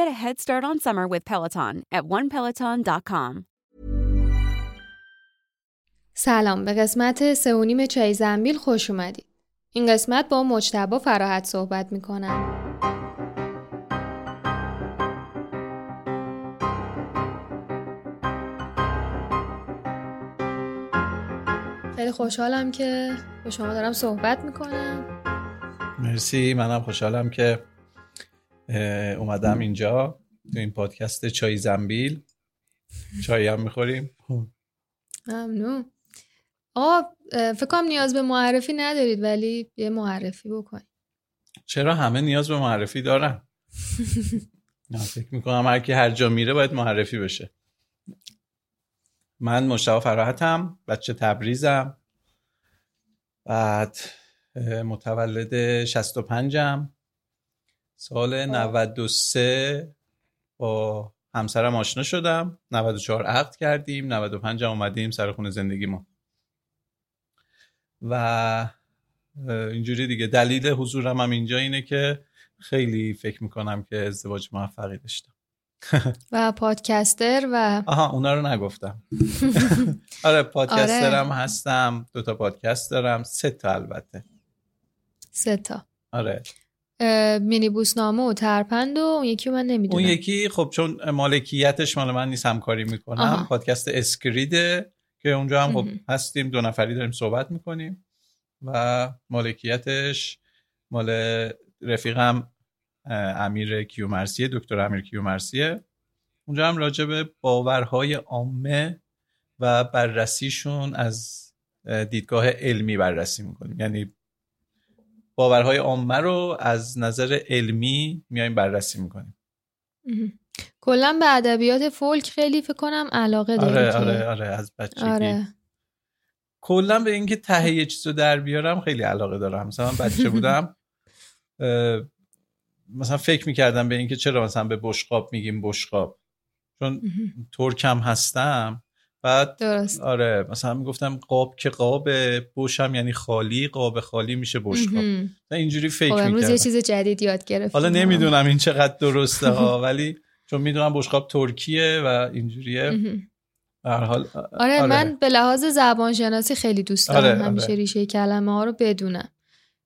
Get a head start on summer with Peloton at onepeloton.com. سلام، به قسمت 3.5 چای زنبیل خوش اومدید. این قسمت با مجتبی فراهت صحبت میکنم. خیلی خوشحالم که با شما دارم صحبت میکنم. مرسی، منم خوشحالم که اومدم اینجا تو این پادکست چای زنبیل. چایی هم میخوریم. ممنون. فکر کنم نیاز به معرفی ندارید ولی یه معرفی بکنید. چرا همه نیاز به معرفی دارن؟ نه، فکر میکنم هر کی هر جا میره باید معرفی بشه. من مجتبی فراهتم، بچه تبریزم، بعد متولد 65م. سال 93 با همسرم آشنا شدم، 94 عقد کردیم، 95 اومدیم سر خونه زندگی ما و اینجوری دیگه. دلیل حضورم هم اینجا اینه که خیلی فکر میکنم که ازدواج موفقی داشتم و پادکستر و اونا رو نگفتم. آره پادکسترم هستم، 2 تا پادکست دارم، 3 تا البته. 3 تا. آره، مینی بوس نامه و ترپند و اون یکی من نمیدونم. اون یکی خب چون مالکیتش مال من نیست، همکاری میکنم. پادکست اسکریده که اونجا هم خب هستیم، 2 نفری داریم صحبت میکنیم و مالکیتش مال رفیقم دکتر امیر کیومرثیه. اونجا هم راجع به باورهای عامه و بررسیشون از دیدگاه علمی بررسی میکنیم، یعنی باورهای عامه رو از نظر علمی میایم بررسی میکنیم. کلا به ادبیات فولک خیلی فکر کنم علاقه دارید. آره از بچگی. کلا به اینکه تهیه چیزو در بیارم خیلی علاقه دارم. مثلا من بچه بودم مثلا فکر میکردم به اینکه چرا مثلا به بشقاب میگیم بشقاب، چون ترکم هستم. بعد درست. آره مثلا میگفتم قاب که قاب بشم یعنی خالی، قاب خالی میشه بشقاب. اینجوری فکر میکردم. امروز یه چیز جدید یاد گرفتم. حالا نمیدونم این چقدر درسته ها، ولی چون میدونم بشقاب ترکیه و اینجوریه. به هر حال آره من به لحاظ زبان شناسی خیلی دوست دارم همیشه ریشه کلمه ها رو بدونم،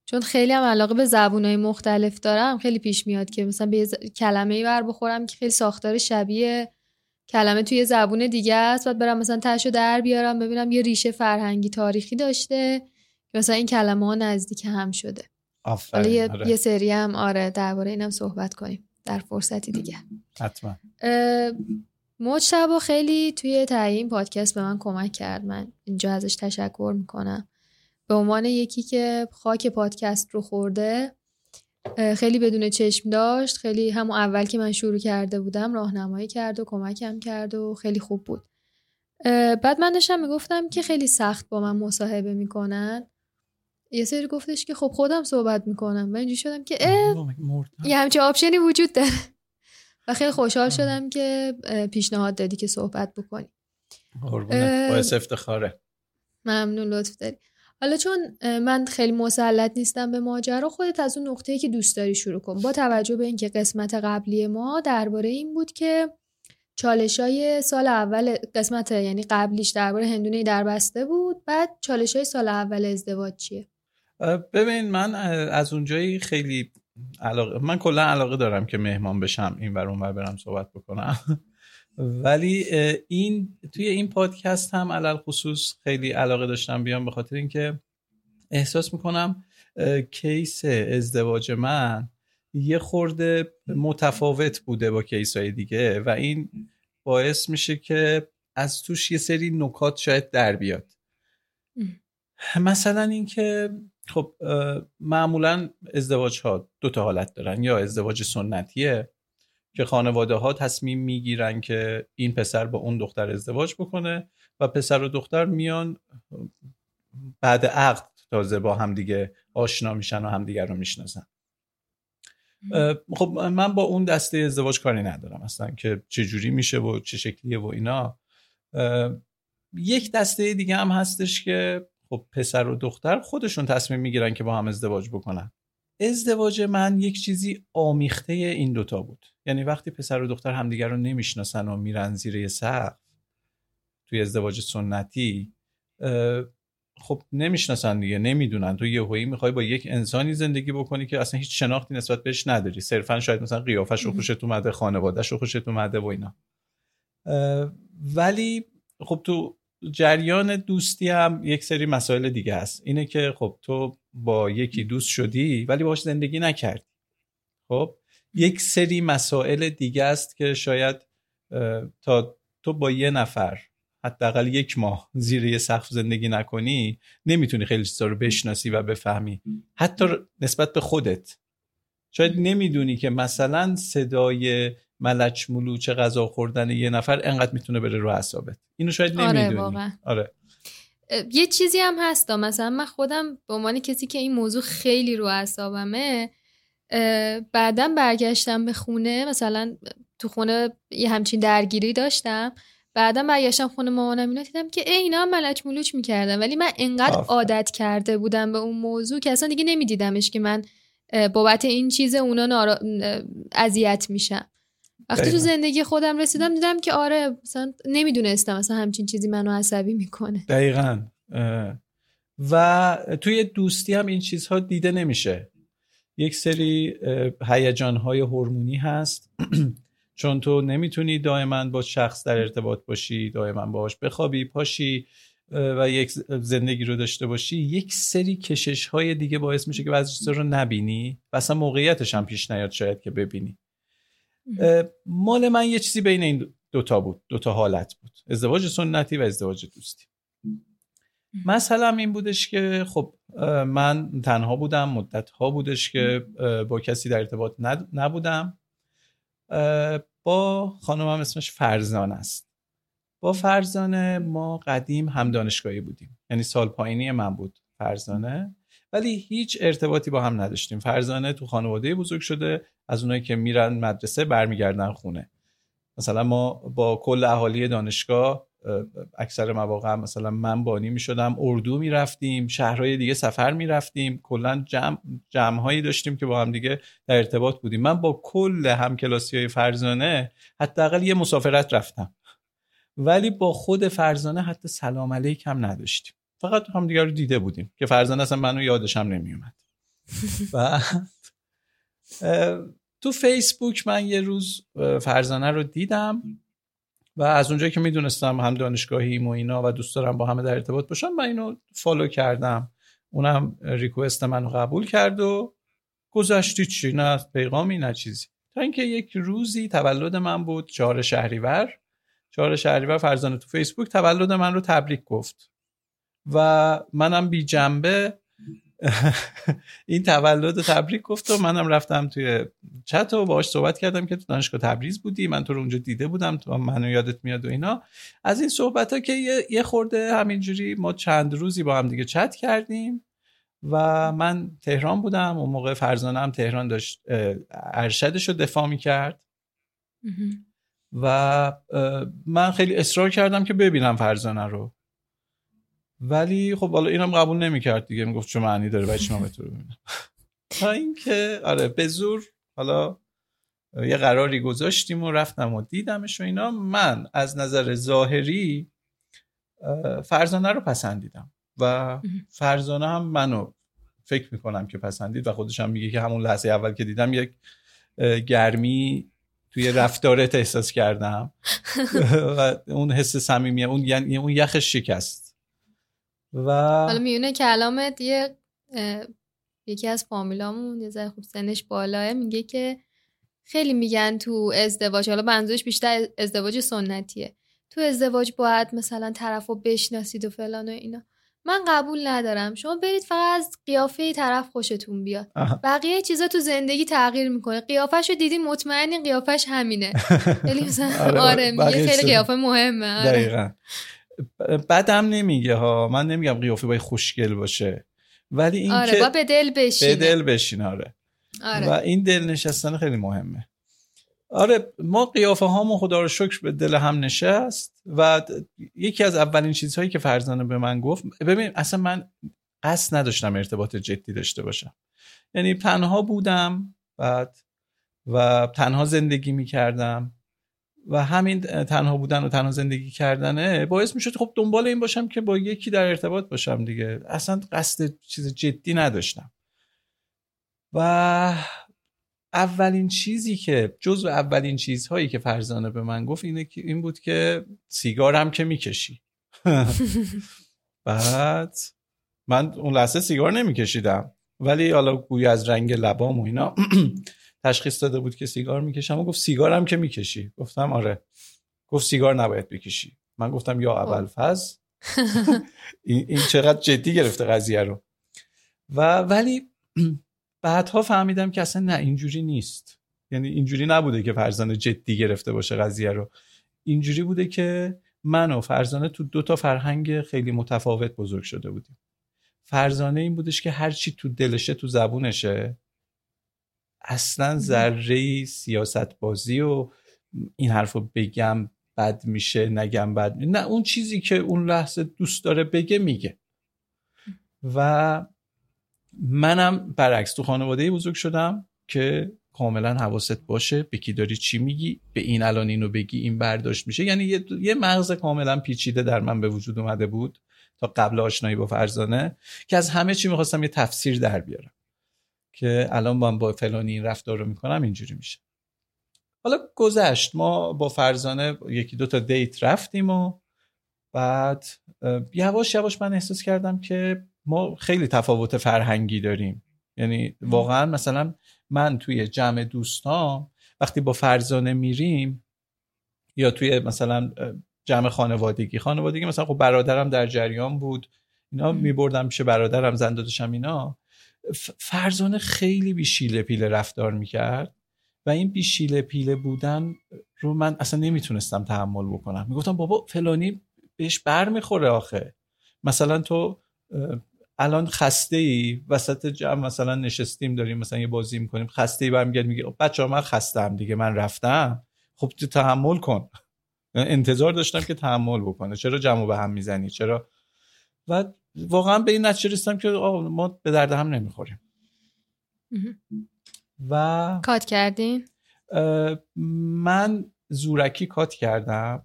چون خیلی هم علاقه به زبون‌های مختلف دارم. خیلی پیش میاد که مثلا به کلمه‌ای بر بخورم که خیلی ساختار شبیه کلمه توی زبون دیگه است، بعد برم مثلا تاشو در بیارم ببینم یه ریشه فرهنگی تاریخی داشته که مثلا این کلمه ها نزدیک هم شده. آفرین. یه سری هم درباره اینم صحبت کنیم در فرصتی دیگه حتما. مجتبی خیلی توی تهیه این پادکست به من کمک کرد، من اینجا ازش تشکر میکنم. به عنوان یکی که خاک پادکست رو خورده خیلی بدون چشم داشت، خیلی همون اول که من شروع کرده بودم راهنمایی کرد و کمکم کرد و خیلی خوب بود. بعد من داشتم میگفتم که خیلی سخت با من مصاحبه میکنن، یه سری گفتش که خب خودم صحبت میکنم. من اینجوری شدم که یه همچه آپشنی وجود داره و خیلی خوشحال شدم که پیشنهاد دادی که صحبت بکنی. قربونه، باعث افتخاره. ممنون، لطف داری. حالا چون من خیلی مسلط نیستم به ماجرا، خودت از اون نقطه‌ای که دوست داری شروع کن، با توجه به اینکه قسمت قبلی ما درباره این بود که چالش‌های سال اول، قسمت یعنی قبلیش درباره هندونه در بسته بود، بعد چالش‌های سال اول ازدواج چیه؟ ببین من از اونجایی خیلی من کلا علاقه دارم که مهمان بشم، این ور اون ور برم صحبت بکنم، ولی این توی این پادکست هم علل خصوص خیلی علاقه داشتم بیام، به خاطر اینکه احساس میکنم کیس ازدواج من یه خورده متفاوت بوده با کیسای دیگه و این باعث میشه که از توش یه سری نکات شاید در بیاد. مثلا این که خب معمولا ازدواج ها دو تا حالت دارن، یا ازدواج سنتیه که خانواده ها تصمیم میگیرن که این پسر با اون دختر ازدواج بکنه و پسر و دختر میان بعد عقد تازه با هم دیگه آشنا میشن و هم دیگه رو میشناسن. خب من با اون دسته ازدواج کاری ندارم اصلا که چه جوری میشه و چه شکلیه و اینا. یک دسته دیگه هم هستش که خب پسر و دختر خودشون تصمیم میگیرن که با هم ازدواج بکنن. ازدواج من یک چیزی آمیخته این دوتا بود، یعنی وقتی پسر و دختر همدیگر رو نمیشناسن و میرن زیر یه سقف توی ازدواج سنتی، خب نمیشناسن دیگه، نمیدونن، تو یهویی میخوای با یک انسانی زندگی بکنی که اصلا هیچ شناختی نسبت بهش نداری، صرفا شاید مثلا قیافش رو خوشت اومده، خانواده‌اش رو خوشت اومده و اینا. ولی خب تو جریان دوستی هم یک سری مسائل دیگه هست، اینه که خب تو با یکی دوست شدی ولی باهاش زندگی نکردی، خب یک سری مسائل دیگه است که شاید تا تو با یه نفر حداقل یک ماه زیر یه سقف زندگی نکنی نمیتونی خیلی چیزا رو بشناسی و بفهمی، حتی نسبت به خودت شاید نمیدونی که مثلا صدای ملچ ملوچ غذا خوردن یه نفر انقدر میتونه بره رو اعصابت، اینو شاید نمیدونی. آره. یه چیزی هم هست مثلا من خودم به عنوان کسی که این موضوع خیلی رو اعصابمه، بعدم برگشتم به خونه، مثلا تو خونه یه همچین درگیری داشتم، بعدم برگشتم خونه مامانم اینا دیدم که اینا ملچ ملوچ میکردن، ولی من انقدر عادت کرده بودم به اون موضوع که اصلا دیگه نمیدیدمش که من بابت این چیز اونا اذیت میشم. وقتی تو زندگی خودم رسیدم دیدم که آره مثلا نمیدونستم مثلا همچین چیزی منو عصبی میکنه. دقیقاً. و توی دوستی هم این چیزها دیده نمیشه، یک سری هیجان‌های هورمونی هست چون تو نمیتونی دائما با شخص در ارتباط باشی، دائما باهاش بخوابی پاشی و یک زندگی رو داشته باشی، یک سری کشش‌های دیگه باعث میشه که بعضی چیزا رو نبینی و اصلا موقعیتش هم پیش نیاد شاید که ببینی. مال من یه چیزی بین این دوتا بود، دوتا حالت بود، ازدواج سنتی و ازدواج دوستی. مثلا این بودش که خب من تنها بودم، مدت‌ها بودش که با کسی در ارتباط نبودم، با خانمم اسمش فرزانه است، با فرزانه ما قدیم هم دانشگاهی بودیم، یعنی سال پایینی من بود فرزانه، ولی هیچ ارتباطی با هم نداشتیم. فرزانه تو خانواده بزرگ شده، از اونایی که میرن مدرسه برمیگردن خونه. مثلا ما با کل اهالی دانشگاه اکثر مواقع مثلا من بانی میشدم، اردو میرفتیم، شهرهای دیگه سفر میرفتیم، کلا جمع‌هایی داشتیم که با هم دیگه در ارتباط بودیم. من با کل همکلاسی‌های فرزانه حداقل یه مسافرت رفتم، ولی با خود فرزانه حتی سلام علیک هم نداشتیم، فقط هم دیگه رو دیده بودیم که فرزانه اصلا منو یادش هم نمیومد. و تو فیسبوک من یه روز فرزانه رو دیدم و از اونجایی که میدونستم هم دانشگاهیم و اینا و دوست دارم با همه در ارتباط باشم، من اینو فالو کردم، اونم ریکوست منو قبول کرد و گذاشتی چی، نه پیغامی نه چیزی، تا اینکه یک روزی تولد من بود، 4 شهریور فرزانه تو فیسبوک تولد من رو تبریک گفت و منم بی جنبه این تولد تبریک گفت و منم رفتم توی چت و باهاش صحبت کردم که تو دانشگاه تبریز بودی، من تو رو اونجا دیده بودم، تو منو یادت میاد و اینا، از این صحبت ها که یه خورده همینجوری ما چند روزی با هم دیگه چت کردیم و من تهران بودم اون موقع، فرزانه هم تهران داشت ارشدش رو دفاع میکرد و من خیلی اصرار کردم که ببینم فرزانه رو، ولی خب حالا اینم قبول نمی‌کرد دیگه، میگفت چه معنی داره بچه‌م بتونه ببینه. تا اینکه آره به زور حالا یه قراری گذاشتیم و رفتم و دیدمش و اینا. من از نظر ظاهری فرزانه رو پسندیدم و فرزانه هم منو فکر میکنم که پسندید و خودش هم میگه که همون لحظه اول که دیدم یک گرمی توی رفتارت احساس کردم و اون حس صمیمیه، اون یعنی اون یخش شکست. و حالا میونه کلامت یکی از فامیلامون یه ذره خوب سنش بالاه، میگه که خیلی میگن تو ازدواج، حالا منظورش بیشتر ازدواج سنتیه، تو ازدواج باید مثلا طرفو بشناسید و فلان و اینا. من قبول ندارم، شما برید فقط از قیافه طرف خوشتون بیاد، بقیه چیزا تو زندگی تغییر میکنه. قیافه‌شو دیدی مطمئنی قیافش همینه. خیلی آره میگه خیلی قیافه مهمه. دقیقاً. بعدم نمیگه ها، من نمیگم قیافه باید خوشگل باشه، ولی این آره که با به دل بشینه، به دل بشینه. آره. و این دل نشستن خیلی مهمه. آره ما قیافه هامون خدا رو شکر به دل هم نشست. و یکی از اولین چیزهایی که فرزانه به من گفت، ببین اصلا من قصد نداشتم ارتباط جدی داشته باشم، یعنی تنها بودم و تنها زندگی میکردم و همین تنها بودن و تنها زندگی کردنه باعث میشد خب دنبال این باشم که با یکی در ارتباط باشم دیگه، اصلا قصد چیز جدی نداشتم. و اولین چیزی که جزو اولین چیزهایی که فرزانه به من گفت این بود که سیگار هم که میکشی. بعد من اون لحظه سیگار نمیکشیدم، ولی حالا گویا از رنگ لبام و اینا تشخیص داده بود که سیگار میکشم و گفت سیگار هم که میکشی. گفتم آره. گفت سیگار نباید بکشی. من گفتم یا اول فاز این چقدر جدی گرفته قضیه رو. و ولی بعدها فهمیدم که اصلا نه اینجوری نیست، یعنی اینجوری نبوده که فرزانه جدی گرفته باشه قضیه رو، اینجوری بوده که من و فرزانه تو دو تا فرهنگ خیلی متفاوت بزرگ شده بودیم. فرزانه این بودش که هر چی تو دلشه تو زبونشه، اصلا ذره‌ای سیاست بازی و این حرفو بگم بد میشه نگم بد نه، اون چیزی که اون لحظه دوست داره بگه میگه. و منم برعکس تو خانواده‌ای بزرگ شدم که کاملا حواست باشه به کی داری چی میگی، به این الان اینو بگی این برداشت میشه، یعنی یه مغز کاملا پیچیده در من به وجود اومده بود تا قبل آشنایی با فرزانه که از همه چی میخواستم یه تفسیر در بیارم که الان من با فلانی این رفتار رو میکنم اینجوری میشه. حالا گذشت، ما با فرزانه یکی دو تا دیت رفتیم و بعد یواش یواش من احساس کردم که ما خیلی تفاوت فرهنگی داریم، یعنی واقعا مثلا من توی جمع دوستان وقتی با فرزانه میریم یا توی مثلا جمع خانوادگی مثلا خب برادرم در جریان بود اینا، میبردم پیش برادرم زن داداشم اینا، فرزانه خیلی بیشیله پیله رفتار میکرد و این بیشیله پیله بودن رو من اصلا نمیتونستم تحمل بکنم. میگفتم بابا فلانی بهش بر میخوره آخه، مثلا تو الان خسته ای وسط جمع مثلا نشستیم داریم مثلا یه بازی میکنیم، خسته ای برمیگرد میگه بچه‌ها من خستم دیگه من رفتم. خب تو تحمل کن، انتظار داشتم که تحمل بکنه، چرا جمعو به هم میزنی چرا؟ و واقعا به این نتیجه رسیدم که آقا ما به درد هم نمیخوریم. و کات کردین؟ من زورکی کات کردم،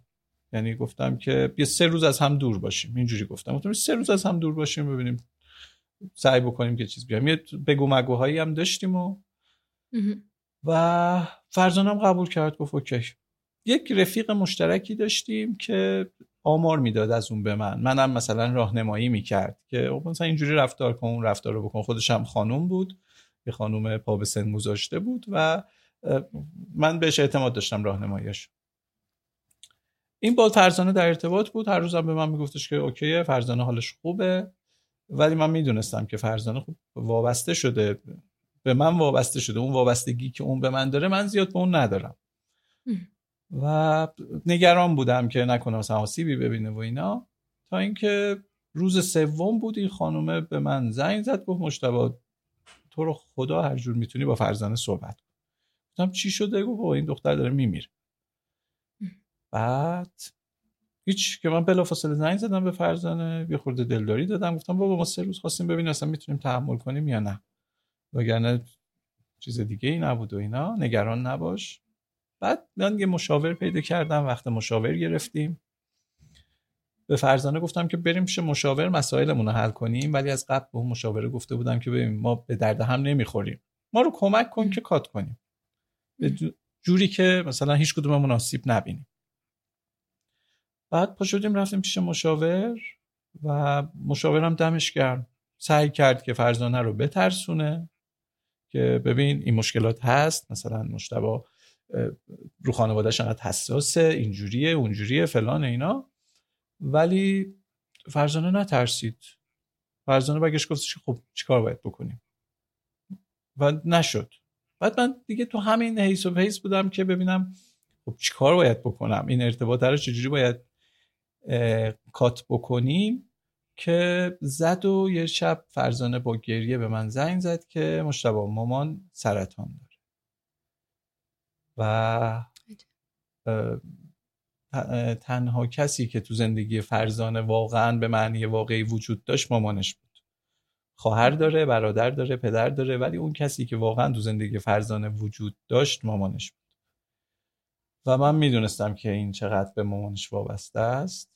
یعنی گفتم که یه 3 روز از هم دور باشیم، اینجوری گفتم 3 روز از هم دور باشیم ببینیم سعی بکنیم که چیز بیام، یه بگو مگوهایی هم داشتیم و فرزانم قبول کرد، گفت اوکی. یک رفیق مشترکی داشتیم که آمار میداد از اون به من، منم مثلا راهنمایی میکرد که مثلا اینجوری رفتار کن اون رفتار رو بکن. خودش هم خانوم بود، یه خانوم پا به سن گذاشته بود و من بهش اعتماد داشتم راهنماییش. این با فرزانه در ارتباط بود، هر روزم به من میگفتش که اوکیه فرزانه حالش خوبه، ولی من میدونستم که فرزانه خوب وابسته شده به من، وابسته شده، اون وابستگی که اون به من داره من زیاد به اون ندارم و نگران بودم که نکنه مثلا آسیبی ببینه و اینا. تا اینکه روز 3 بود این خانومه به من زنگ زد، گفت مجتبی تو رو خدا هر جور میتونی با فرزانه صحبت کن. گفتم چی شده؟ گفت این دختر داره میمیره. بعد هیچ که من بلافاصله زنگ زدم به فرزانه، یه خورده دلداری دادم، گفتم بابا ما 3 روز خواستیم ببینیم اصلا میتونیم تحمل کنیم یا نه، وگرنه چیز دیگه ای نبود و اینا، نگران نباش. بعد من یه مشاور پیدا کردم، وقت مشاور گرفتیم به فرزانه گفتم که بریم پیش مشاور مسائلمون رو حل کنیم، ولی از قبل به اون مشاوره گفته بودم که ببین ما به درد هم نمیخوریم، ما رو کمک کن که کات کنیم به جوری که مثلا هیچ کدوممون آسیب نبینیم. بعد پا شدیم رفتیم پیش مشاور و مشاورم دمش گرم سعی کرد که فرزانه رو بترسونه که ببین این مشکلات هست، مثلا مجتبی رو خانواده‌اش انقدر حساسه، اینجوریه اونجوریه فلان اینا، ولی فرزانه نترسید. فرزانه برگشت گفتش خب چیکار باید بکنیم و نشد. بعد من دیگه تو همین هیس و هیس بودم که ببینم خب چیکار باید بکنم، این ارتباط رو چجوری باید کات بکنیم که زد و یه شب فرزانه با گریه به من زنگ زد که مجتبی مامان سرطان داره و تنها کسی که تو زندگی فرزانه واقعا به معنی واقعی وجود داشت مامانش بود. خواهر داره، برادر داره، پدر داره، ولی اون کسی که واقعا تو زندگی فرزانه وجود داشت مامانش بود و من میدونستم که این چقدر به مامانش وابسته است.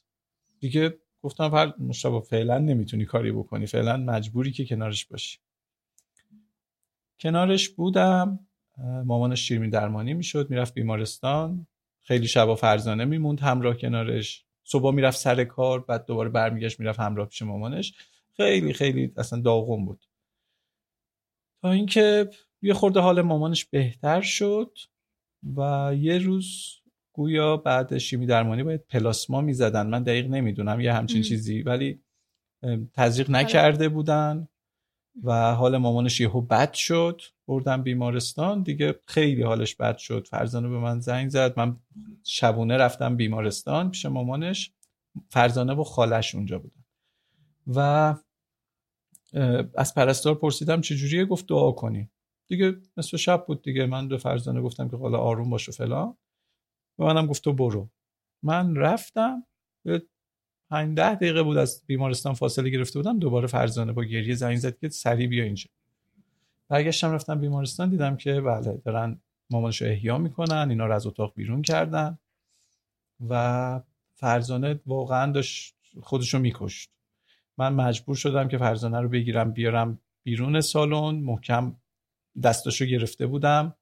دیگه گفتم مجتبی فعلا نمیتونی کاری بکنی، فعلا مجبوری که کنارش باشی. کنارش بودم، مامانش شیرین درمانی میشد، میرفت بیمارستان، خیلی شبا فرزانه میموند همراه کنارش، صبح میرفت سر کار، بعد دوباره برمیگشت میرفت همراه پیش مامانش. خیلی خیلی اصلا داغون بود تا اینکه یه خورده حال مامانش بهتر شد و یه روز گویا بعد شیمی درمانی باید پلاسما میزدن، من دقیق نمیدونم یه همچین چیزی، ولی تزریق نکرده بودن و حال مامانش یهو بد شد، بردم بیمارستان. دیگه خیلی حالش بد شد، فرزانه به من زنگ زد، من شبونه رفتم بیمارستان پیش مامانش، فرزانه و خالش اونجا بودن و از پرستار پرسیدم چجوریه، گفت دعا کنی. دیگه نصف شب بود دیگه، من به فرزانه گفتم که حالا آروم باش و فلان و منم گفت تو برو. من رفتم، 5-10 دقیقه بود از بیمارستان فاصله گرفته بودم، دوباره فرزانه با گریه زنگ زد که سریع بیا اینجا. برگشتم رفتم بیمارستان، دیدم که بله دارن مامانشو احیا میکنن، اینا رو از اتاق بیرون کردن و فرزانه واقعا داشت خودشو میکشت. من مجبور شدم که فرزانه رو بگیرم بیارم بیرون سالن، محکم دستاشو گرفته بودم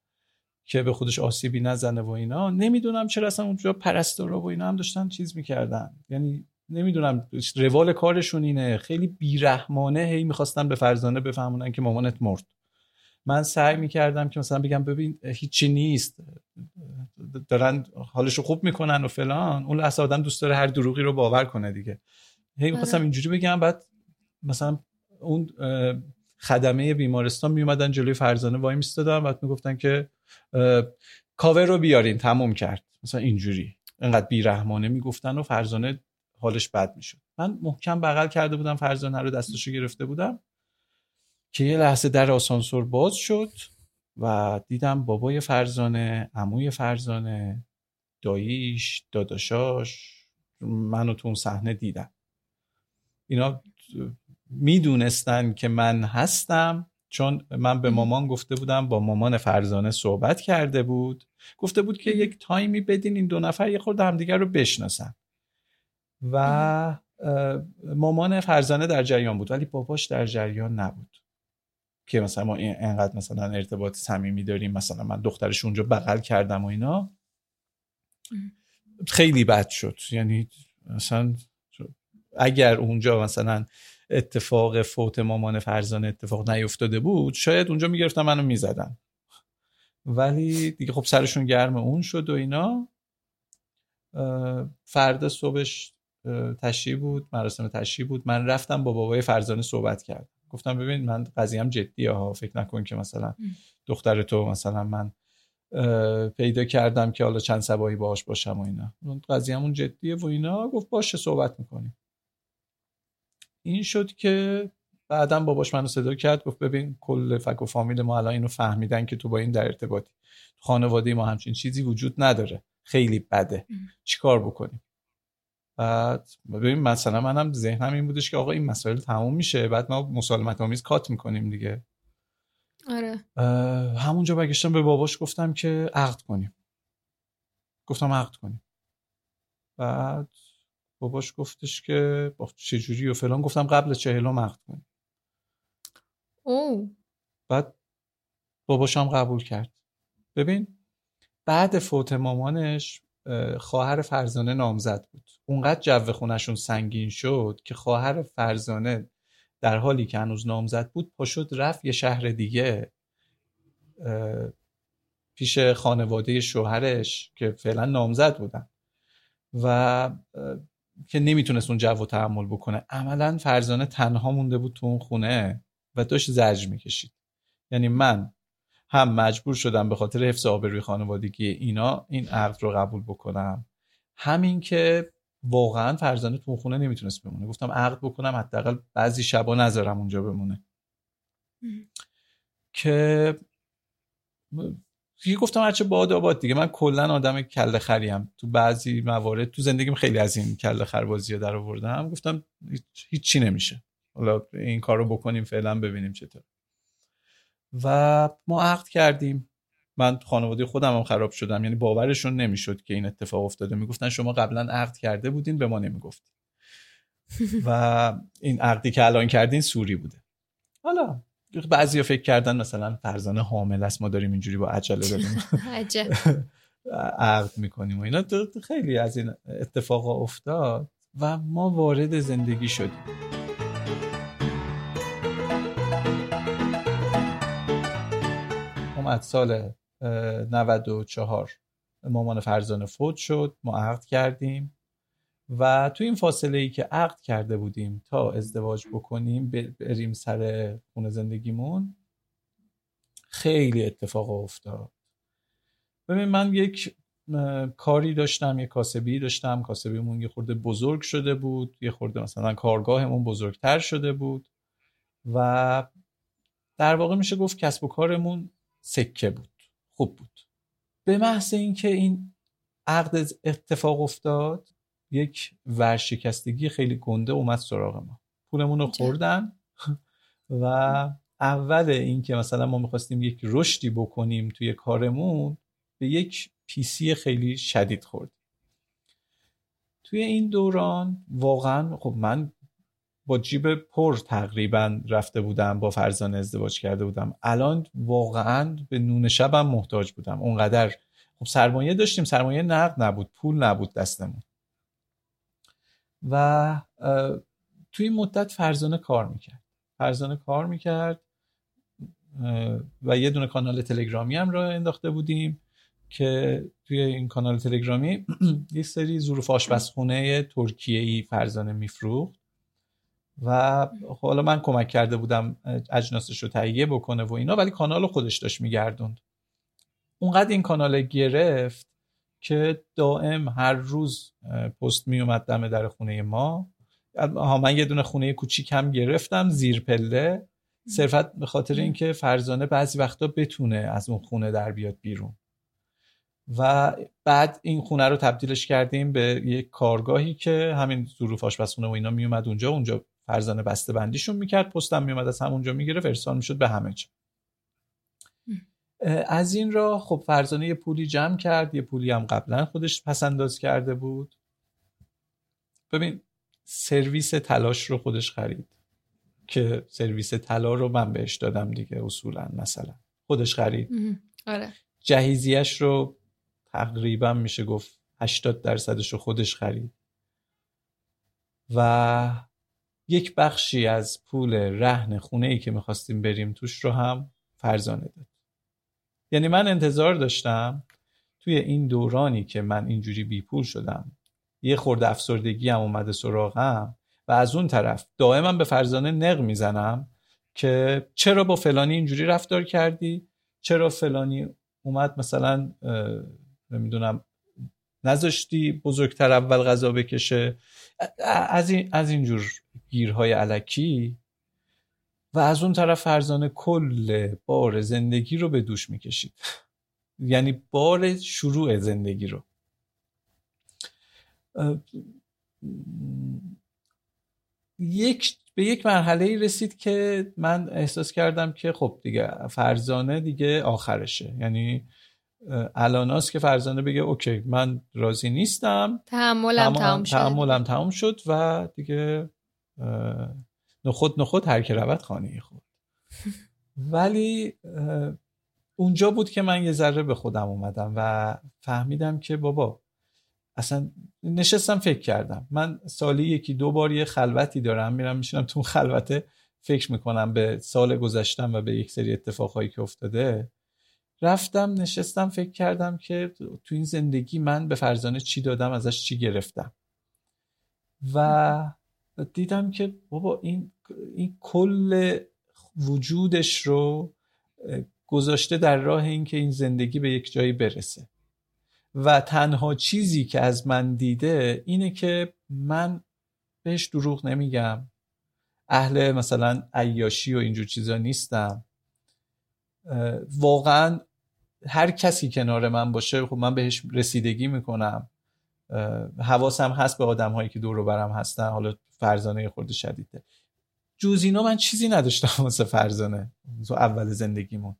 که به خودش آسیبی نزنه و اینا. نمیدونم چرا اصلا اونجا پرستارا و اینا هم داشتن چیز میکردن، یعنی نمیدونم روال کارشون اینه، خیلی بیرحمانه هی میخواستن به فرزانه بفهمونن که مامانت مرد. من سعی میکردم که مثلا بگم ببین هیچی نیست، دارن حالشو خوب میکنن و فلان، اون لحظه آدم دوست داره هر دروغی رو باور کنه دیگه، هی میخواستم اینجوری بگم. بعد مثلا اون خدمه بیمارستان میومدن جلوی فرزانه وای میستادن، بعد میگفتن که کاور رو بیارین تموم کرد، مثلا اینجوری انقدر بیرحمانه میگفتن و فرزانه حالش بد میشد. من محکم بغل کرده بودم فرزانه رو، دستشو گرفته بودم که یه لحظه در آسانسور باز شد و دیدم بابای فرزانه، عموی فرزانه، داییش، داداشاش، منو تو اون صحنه دیدم. اینا میدونستن که من هستم، چون من به مامان گفته بودم، با مامان فرزانه صحبت کرده بود، گفته بود که یک تایمی بدین این دو نفر یه خورده همدیگر رو بشناسن و مامان فرزانه در جریان بود ولی باباش در جریان نبود که مثلا ما اینقدر مثلا ارتباط صمیمی داریم، مثلا من دخترش اونجا بغل کردم و اینا. خیلی بد شد، یعنی مثلا اگر اونجا مثلا اتفاق فوت مامان فرزانه اتفاق نیفتاده بود شاید اونجا میگرفتن منو میزدن، ولی دیگه خب سرشون گرم اون شد و اینا. فردا صبحش تشییع بود، مراسم تشییع بود، من رفتم با بابای فرزانه صحبت کردم، گفتم ببین من قضیه‌ام جدیه ها، فکر نکن که مثلا دختر تو مثلا من پیدا کردم که حالا چند صباحی باهاش باشم و اینا، قضیه‌مون جدیه و اینا. گفت باشه صحبت میکنیم. این شد که بعدم باباش منو صدا کرد، گفت ببین کل فک و فامیل ما الان اینو فهمیدن که تو با این در ارتباطی، خانواده ما همچین چیزی وجود نداره، خیلی بده، چیکار بکنیم؟ بعد ببین مثلا منم ذهنم این بودش که آقا این مسائل تموم میشه بعد ما مسالمت آمیز کات میکنیم دیگه. آره. همونجا برگشتم به باباش گفتم که عقد کنیم. بعد باباش گفتش که چه جوری و فلان، گفتم قبل 40 عقد کن. او بعد باباشم قبول کرد. ببین بعد فوت مامانش خواهر فرزانه نامزد بود. اونقدر جو خونشون سنگین شد که خواهر فرزانه در حالی که هنوز نامزد بود پاشد رفت یه شهر دیگه پیش خانواده شوهرش که فعلا نامزد بودن و که نمیتونست اون جو تحمل بکنه. عملا فرزانه تنها مونده بود تو اون خونه و داشت زرج میکشید. یعنی من هم مجبور شدم به خاطر حفظ آبروی خانوادگی اینا این عقد رو قبول بکنم، همین که واقعا فرزانه تو خونه نمیتونست بمونه. گفتم عقد بکنم حداقل بعضی شبا نذارم اونجا بمونه که گفتم هرچه باد آباد دیگه. من کلا آدم کله خریم، تو بعضی موارد تو زندگیم خیلی از این کله خربازی‌ها در آوردم. گفتم هیچی نمیشه، حالا این کارو بکنیم فعلا ببینیم چطور. و ما عقد کردیم. من خانواده خودم هم خراب شدم، یعنی باورشون نمیشد که این اتفاق افتاده. میگفتن شما قبلا عقد کرده بودین به ما نمیگفتین و این عقدی که الان کردین سوری بوده. حالا بعضیا فکر کردن مثلا فرزانه حامل است، ما داریم اینجوری با عجله داریم عقد میکنیم و اینا. خیلی از این اتفاقا افتاد و ما وارد زندگی شدیم. از سال 94 مامان فرزانه فوت شد، ما عقد کردیم و تو این فاصله‌ای که عقد کرده بودیم تا ازدواج بکنیم بریم سر خونه زندگیمون خیلی اتفاق افتاد. ببین من یک کاری داشتم، یک کاسبی داشتم. کاسبیمون یه خورده بزرگ شده بود، یه خورده مثلا کارگاهمون بزرگتر شده بود و در واقع میشه گفت کسب و کارمون سکه بود، خوب بود. به محض اینکه این عقد اتفاق افتاد یک ورشکستگی خیلی گنده اومد سراغ ما. پولمون رو خوردن و اول اینکه مثلا ما میخواستیم یک رشدی بکنیم توی کارمون به یک پیسی خیلی شدید خورد. توی این دوران واقعا خب من با جیب پر تقریبا رفته بودم، با فرزانه ازدواج کرده بودم، الان واقعا به نون شبم محتاج بودم. اونقدر خب سرمایه داشتیم، سرمایه نقد نبود، پول نبود دستمون. و توی این مدت فرزانه کار میکرد و یه دونه کانال تلگرامی هم را انداخته بودیم که توی این کانال تلگرامی یه سری ظروف آشپزخونه ترکیه‌ای فرزانه میفروخت و حالا من کمک کرده بودم اجناسش رو تهیه بکنه و اینا، ولی کانال خودش داشت میگردوند. اونقدر این کانال گرفت که دائم هر روز پست میومد دم در خونه ما. من یه دونه خونه کوچیک هم گرفتم زیر پله، صرفاً به خاطر اینکه فرزانه بعضی وقتا بتونه از اون خونه در بیاد بیرون. و بعد این خونه رو تبدیلش کردیم به یک کارگاهی که همین ظروف آشپزخونه و اینا میومد اونجا فرزانه بسته بندیشون میکرد، پستم میومد از همونجا میگرفت، ارسال میشد به همه جا. از این راه خب فرزانه یه پولی جمع کرد، یه پولی هم قبلا خودش پس انداز کرده بود. ببین سرویس تلاش رو خودش خرید که سرویس طلا رو من بهش دادم دیگه، اصولا مثلا خودش خرید. آره. جهیزیش رو تقریبا میشه گفت 80% رو خودش خرید و یک بخشی از پول رهن خونه‌ای که می‌خواستیم بریم توش رو هم فرزانه داد. یعنی من انتظار داشتم توی این دورانی که من اینجوری بی پول شدم، یه خورده افسردگی هم اومده سراغم و از اون طرف دائما به فرزانه نق میزنم که چرا با فلانی اینجوری رفتار کردی، چرا فلانی اومد مثلا نمیدونم نذاشتی بزرگتر اول غذا بکشه، از اینجور گیرهای الکی. و از اون طرف فرزانه کل بار زندگی رو به دوش میکشید یعنی بار شروع زندگی رو. به یک مرحله‌ای رسید که من احساس کردم که خب دیگه فرزانه دیگه آخرشه، یعنی الاناست که فرزانه بگه اوکی من راضی نیستم، تحملم تمام شد و دیگه نخود هر که رود خانه خود. ولی اونجا بود که من یه ذره به خودم اومدم و فهمیدم که بابا اصلا نشستم فکر کردم، من سالی یکی دو بار یه خلوتی دارم، میرم میشینم تو خلوته فکر میکنم به سال گذشتم و به یک سری اتفاقهایی که افتاده. رفتم نشستم فکر کردم که تو این زندگی من به فرزانه چی دادم، ازش چی گرفتم و دیدم که بابا این کل وجودش رو گذاشته در راه این که این زندگی به یک جایی برسه و تنها چیزی که از من دیده اینه که من بهش دروغ نمیگم، اهل مثلا عیاشی و اینجور چیزا نیستم، واقعا هر کسی کنار من باشه خب من بهش رسیدگی میکنم، حواسم هست به آدم هایی که دور و برم هستن، حالا فرزانه خورده شدیده. جز اینا من چیزی نداشتم واسه فرزانه تو اول زندگیمون.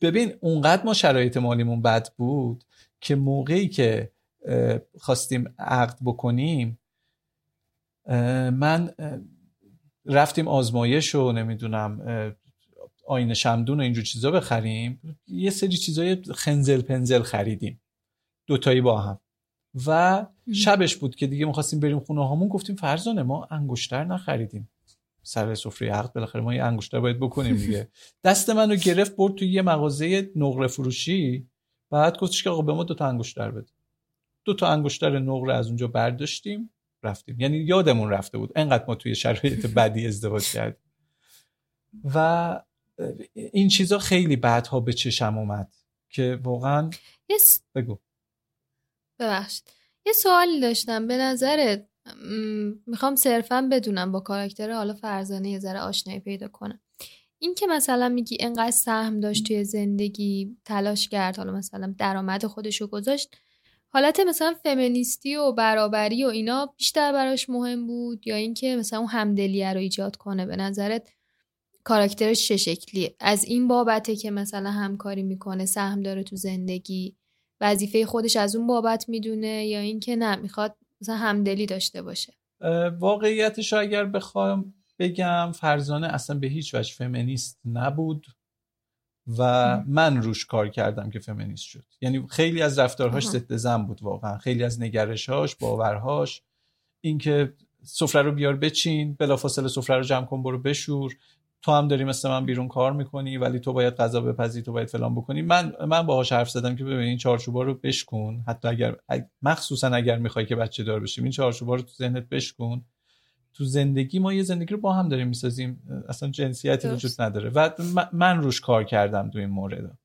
ببین اونقدر ما شرایط مالیمون بد بود که موقعی که خواستیم عقد بکنیم من رفتیم آزمایش و نمیدونم آینه شمدون و اینجور چیزا بخریم، یه سری چیزای خنزل پنزل خریدیم دوتایی با هم و شبش بود که دیگه می‌خواستیم بریم خونه هامون. گفتیم فرزانه ما انگشتر نخریدیم، سر سفره عقد بالاخره ما یه انگشتر باید بکنیم دیگه. دست منو گرفت برد توی یه مغازه نقره فروشی، بعد گفتش که آقا به ما دوتا انگشتر بده. دوتا انگشتر نقره از اونجا برداشتیم رفتیم، یعنی یادمون رفته بود انقدر ما توی شرایط بدی ازدواج کردیم و این چیزا خیلی بعدها به چشم اومد که واقعا بگو ببخشید. یه سوالی داشتم، به نظرت میخوام صرفا بدونم با کاراکتر حالا فرزانه یه ذره آشنایی پیدا کنم، این که مثلا میگی اینقدر سهم داشت توی زندگی، تلاش کرد، حالا مثلا درآمد خودشو گذاشت، حالت مثلا فمینیستی و برابری و اینا بیشتر براش مهم بود یا اینکه مثلا اون همدلیه رو ایجاد کنه؟ به نظرت کاراکترش چه شکلیه؟ از این بابته که مثلا همکاری میکنه، سهم داره تو زندگی، وظیفه خودش از اون بابت میدونه، یا اینکه نه میخواد مثلا همدلی داشته باشه؟ واقعیتش اگر بخوام بگم فرزانه اصلا به هیچ وجه فمینیست نبود و من روش کار کردم که فمینیست شد. یعنی خیلی از رفتارهاش ضد زن بود واقعا، خیلی از نگرش‌هاش، باورهاش، اینکه سفره رو بیار بچین، بلافاصله سفره رو جمع کن برو بشور، تو هم داری مثل من بیرون کار میکنی ولی تو باید غذا بپزی، تو باید فلان بکنی. من باهاش حرف زدم که ببین این چارچوبا رو بشکن، حتی اگر مخصوصا اگر میخوای که بچه دار بشیم این چارچوبا رو تو ذهنت بشکن. تو زندگی ما یه زندگی رو با هم داریم میسازیم، اصلا جنسیتی وجود نداره و من روش کار کردم تو این مورد.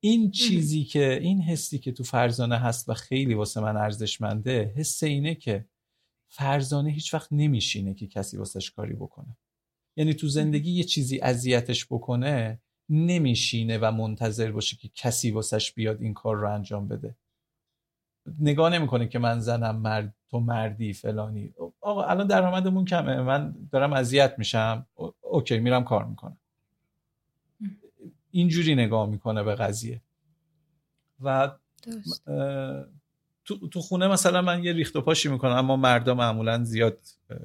این چیزی که این حسی که تو فرزانه هست و خیلی واسه من ارزشمنده، حس اینه که فرزانه هیچ وقت نمیشینه که کسی واسش کاری بکنه، یعنی تو زندگی یه چیزی اذیتش بکنه نمیشینه و منتظر باشه که کسی واسش بیاد این کار رو انجام بده. نگاه نمیکنه که من زنم، مرد، تو مردی، فلانی، آقا الان درآمدمون کمه، من دارم اذیت میشم، اوکی میرم کار میکنم. اینجوری نگاه میکنه به قضیه و تو خونه مثلا من یه ریخت و پاشی میکنم، اما مردا معمولا زیاد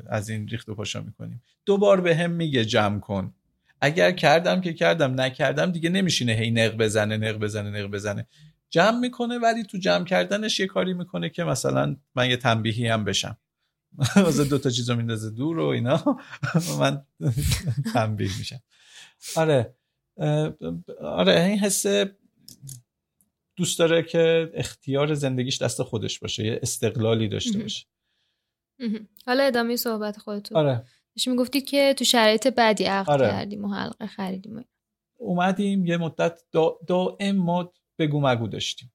از این ریخت و پاشا میکنیم، دوبار به هم میگه جمع کن، اگر کردم که کردم، نکردم دیگه نمیشینه هی نق بزنه جمع میکنه. ولی تو جمع کردنش یه کاری میکنه که مثلا من یه تنبیهی هم بشم، مثلا دوتا چیزو میندازه دور و اینا من تنبیه میشم. آره این حس دوست داره که اختیار زندگیش دست خودش باشه، یه استقلالی داشته باشه. حالا ادامه صحبت خودتون. آره داشتی میگفتی که تو شرایط بدی عقد کردیم و حلقه خریدیم، اومدیم یه مدت دائم ما بگو مگو داشتیم.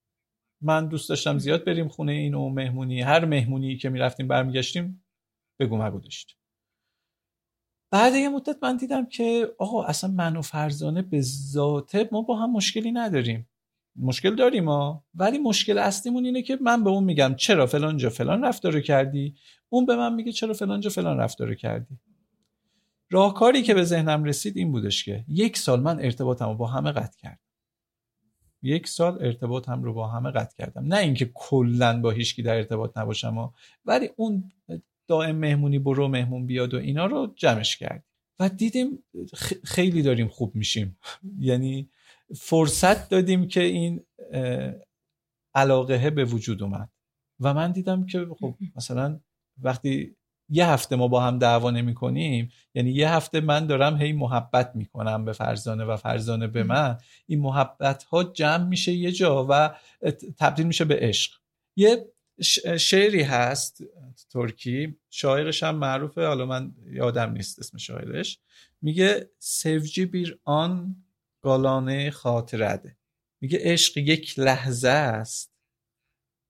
من دوست داشتم زیاد بریم خونه این و مهمونی، هر مهمونی که میرفتیم برمیگشتیم بگو مگو داشتیم. بعد یه مدت من دیدم که آقا اصلا من و فرزانه به ذاته ما با هم مشکلی نداریم، مشکل داریم ما، ولی مشکل اصلیمون اینه که من به اون میگم چرا فلان جا فلان رفتارو کردی، اون به من میگه چرا فلان جا فلان رفتارو کردی. راهکاری که به ذهنم رسید این بودش که 1 سال من ارتباطمو با همه قطع کردم. یک سال ارتباط هم رو با همه قطع کردم. نه اینکه کلا با هیچکی در ارتباط نباشم، ولی اون دائم مهمونی برو مهمون بیاد و اینا رو جمعش کرد و دیدیم خیلی داریم خوب میشیم. یعنی فرصت دادیم که این علاقه به وجود اومد و من دیدم که خب مثلا وقتی یه هفته ما با هم دعوا نمی‌کنیم، یعنی یه هفته من دارم هی محبت می‌کنم به فرزانه و فرزانه به من، این محبت‌ها جمع میشه یه جا و تبدیل میشه به عشق. یه شعری هست ترکی، شاعرش هم معروفه، حالا من یادم نیست اسم شاعرش، میگه سوجی بیر آن گالانه خاطرده، میگه عشق یک لحظه است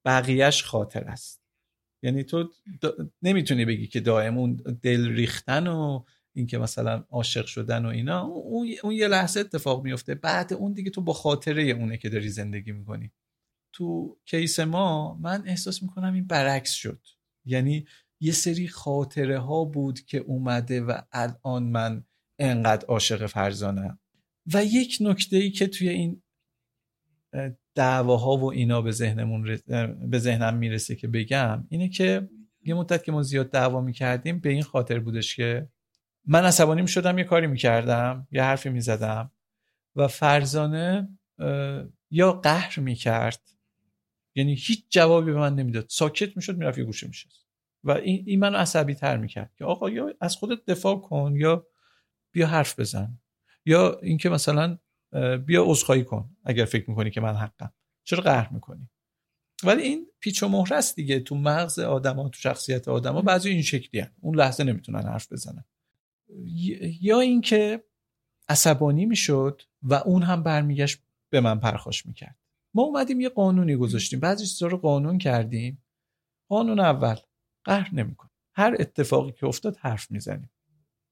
بقیهش خاطر است. یعنی تو نمیتونی بگی که دائمون دل ریختن و این که مثلا عاشق شدن و اینا، اون یه لحظه اتفاق میفته، بعد اون دیگه تو با خاطره اونه که داری زندگی میکنی. تو کیس ما من احساس میکنم این برعکس شد، یعنی یه سری خاطره ها بود که اومده و الان من انقدر عاشق فرزانم. و یک نکته‌ای که توی این دعواها و اینا به ذهنم میرسه که بگم اینه که یه مدت که ما زیاد دعوا میکردیم به این خاطر بودش که من عصبانی میشدم، یه کاری میکردم، یه حرفی میزدم و فرزانه یا قهر میکرد، یعنی هیچ جوابی به من نمیداد، ساکت میشد، میرفت یه گوشه میشست و این منو عصبی تر میکرد که آقا یا از خودت دفاع کن یا بیا حرف بزن یا اینکه مثلا بیا عذرخواهی کن اگر فکر میکنی که من حقم، چرا قهر میکنی؟ ولی این پیچ و مهره است دیگه تو مغز آدما، تو شخصیت آدما، بعضی این شکلی هستن، اون لحظه نمیتونن حرف بزنن. یا اینکه عصبانی میشد و اون هم برمیگشت به من پرخاش میکرد. ما اومدیم یه قانونی گذاشتیم، بعضی چیزا رو قانون کردیم. قانون اول، قهر نمیکنی، هر اتفاقی که افتاد حرف میزنیم.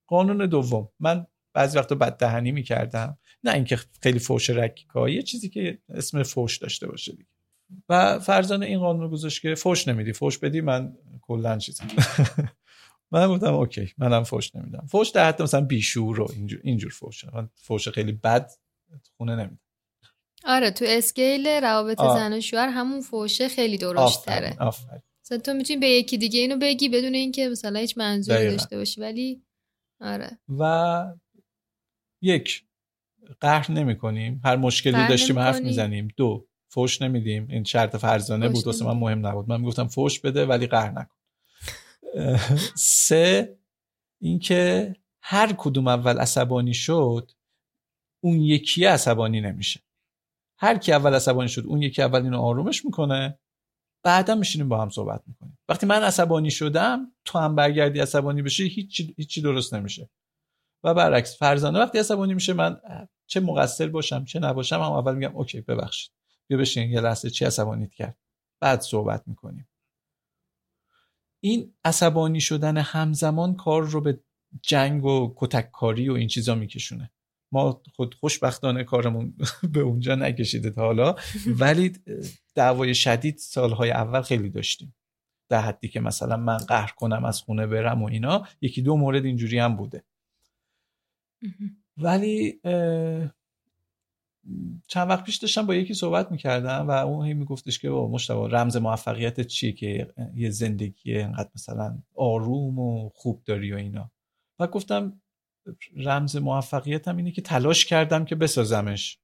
قانون دوم، من بعضی وقتا بددهنی میکردم، نه اینکه خیلی فوش رکیکایی، یه چیزی که اسم فوش داشته باشه دیگه. و فرزانه این قانون رو گذاشت که فوش نمیدی، فوش بدی من کلا چیزم. من گفتم اوکی، منم فوش نمیدم. فوش در حد مثلا بیشور رو اینجور فوش، من فوش خیلی بد خونه نمیدم. آره تو اسکیل روابط زن و شوهر همون فوشه خیلی درشت تره. آفرین. مثلا تو میتونی به یکی دیگه اینو بگی بدون اینکه مثلا هیچ منظوری داشته باشی، ولی آره. و یک، قهر نمی‌کنیم، هر مشکلی داشتیم حرف می‌زنیم. دو، فوش نمیدیم، این شرط فرزانه بود، واسه من مهم نبود، من میگفتم فوش بده ولی قهر نکن. سه، اینکه هر کدوم اول عصبانی شد اون یکی عصبانی نمیشه، هر کی اول عصبانی شد اون یکی اول اینو آرومش میکنه، بعدا میشینیم با هم صحبت میکنیم. وقتی من عصبانی شدم تو هم برگردی عصبانی بشی هیچی درست نمیشه و برعکس. فرزانه وقتی عصبانی میشه من چه مقصر باشم چه نباشم هم اول میگم اوکی ببخشید، بیا بشین یه لحظه، چی عصبانیت کرد، بعد صحبت میکنیم. این عصبانی شدن همزمان کار رو به جنگ و کتککاری و این چیزا میکشونه. ما خود خوشبختانه کارمون به اونجا نکشیده تا حالا، ولی دعوای شدید سالهای اول خیلی داشتیم، در حدی که مثلا من قهر کنم از خونه برم و اینا، یکی دو مورد اینجوری هم بوده. ولی چند وقت پیش داشتم با یکی صحبت میکردم و اون هی میگفتش که مجتبی رمز موفقیت چیه که یه زندگی اینقدر مثلا آروم و خوب داری و اینا، و گفتم رمز موفقیتم اینه که تلاش کردم که بسازمش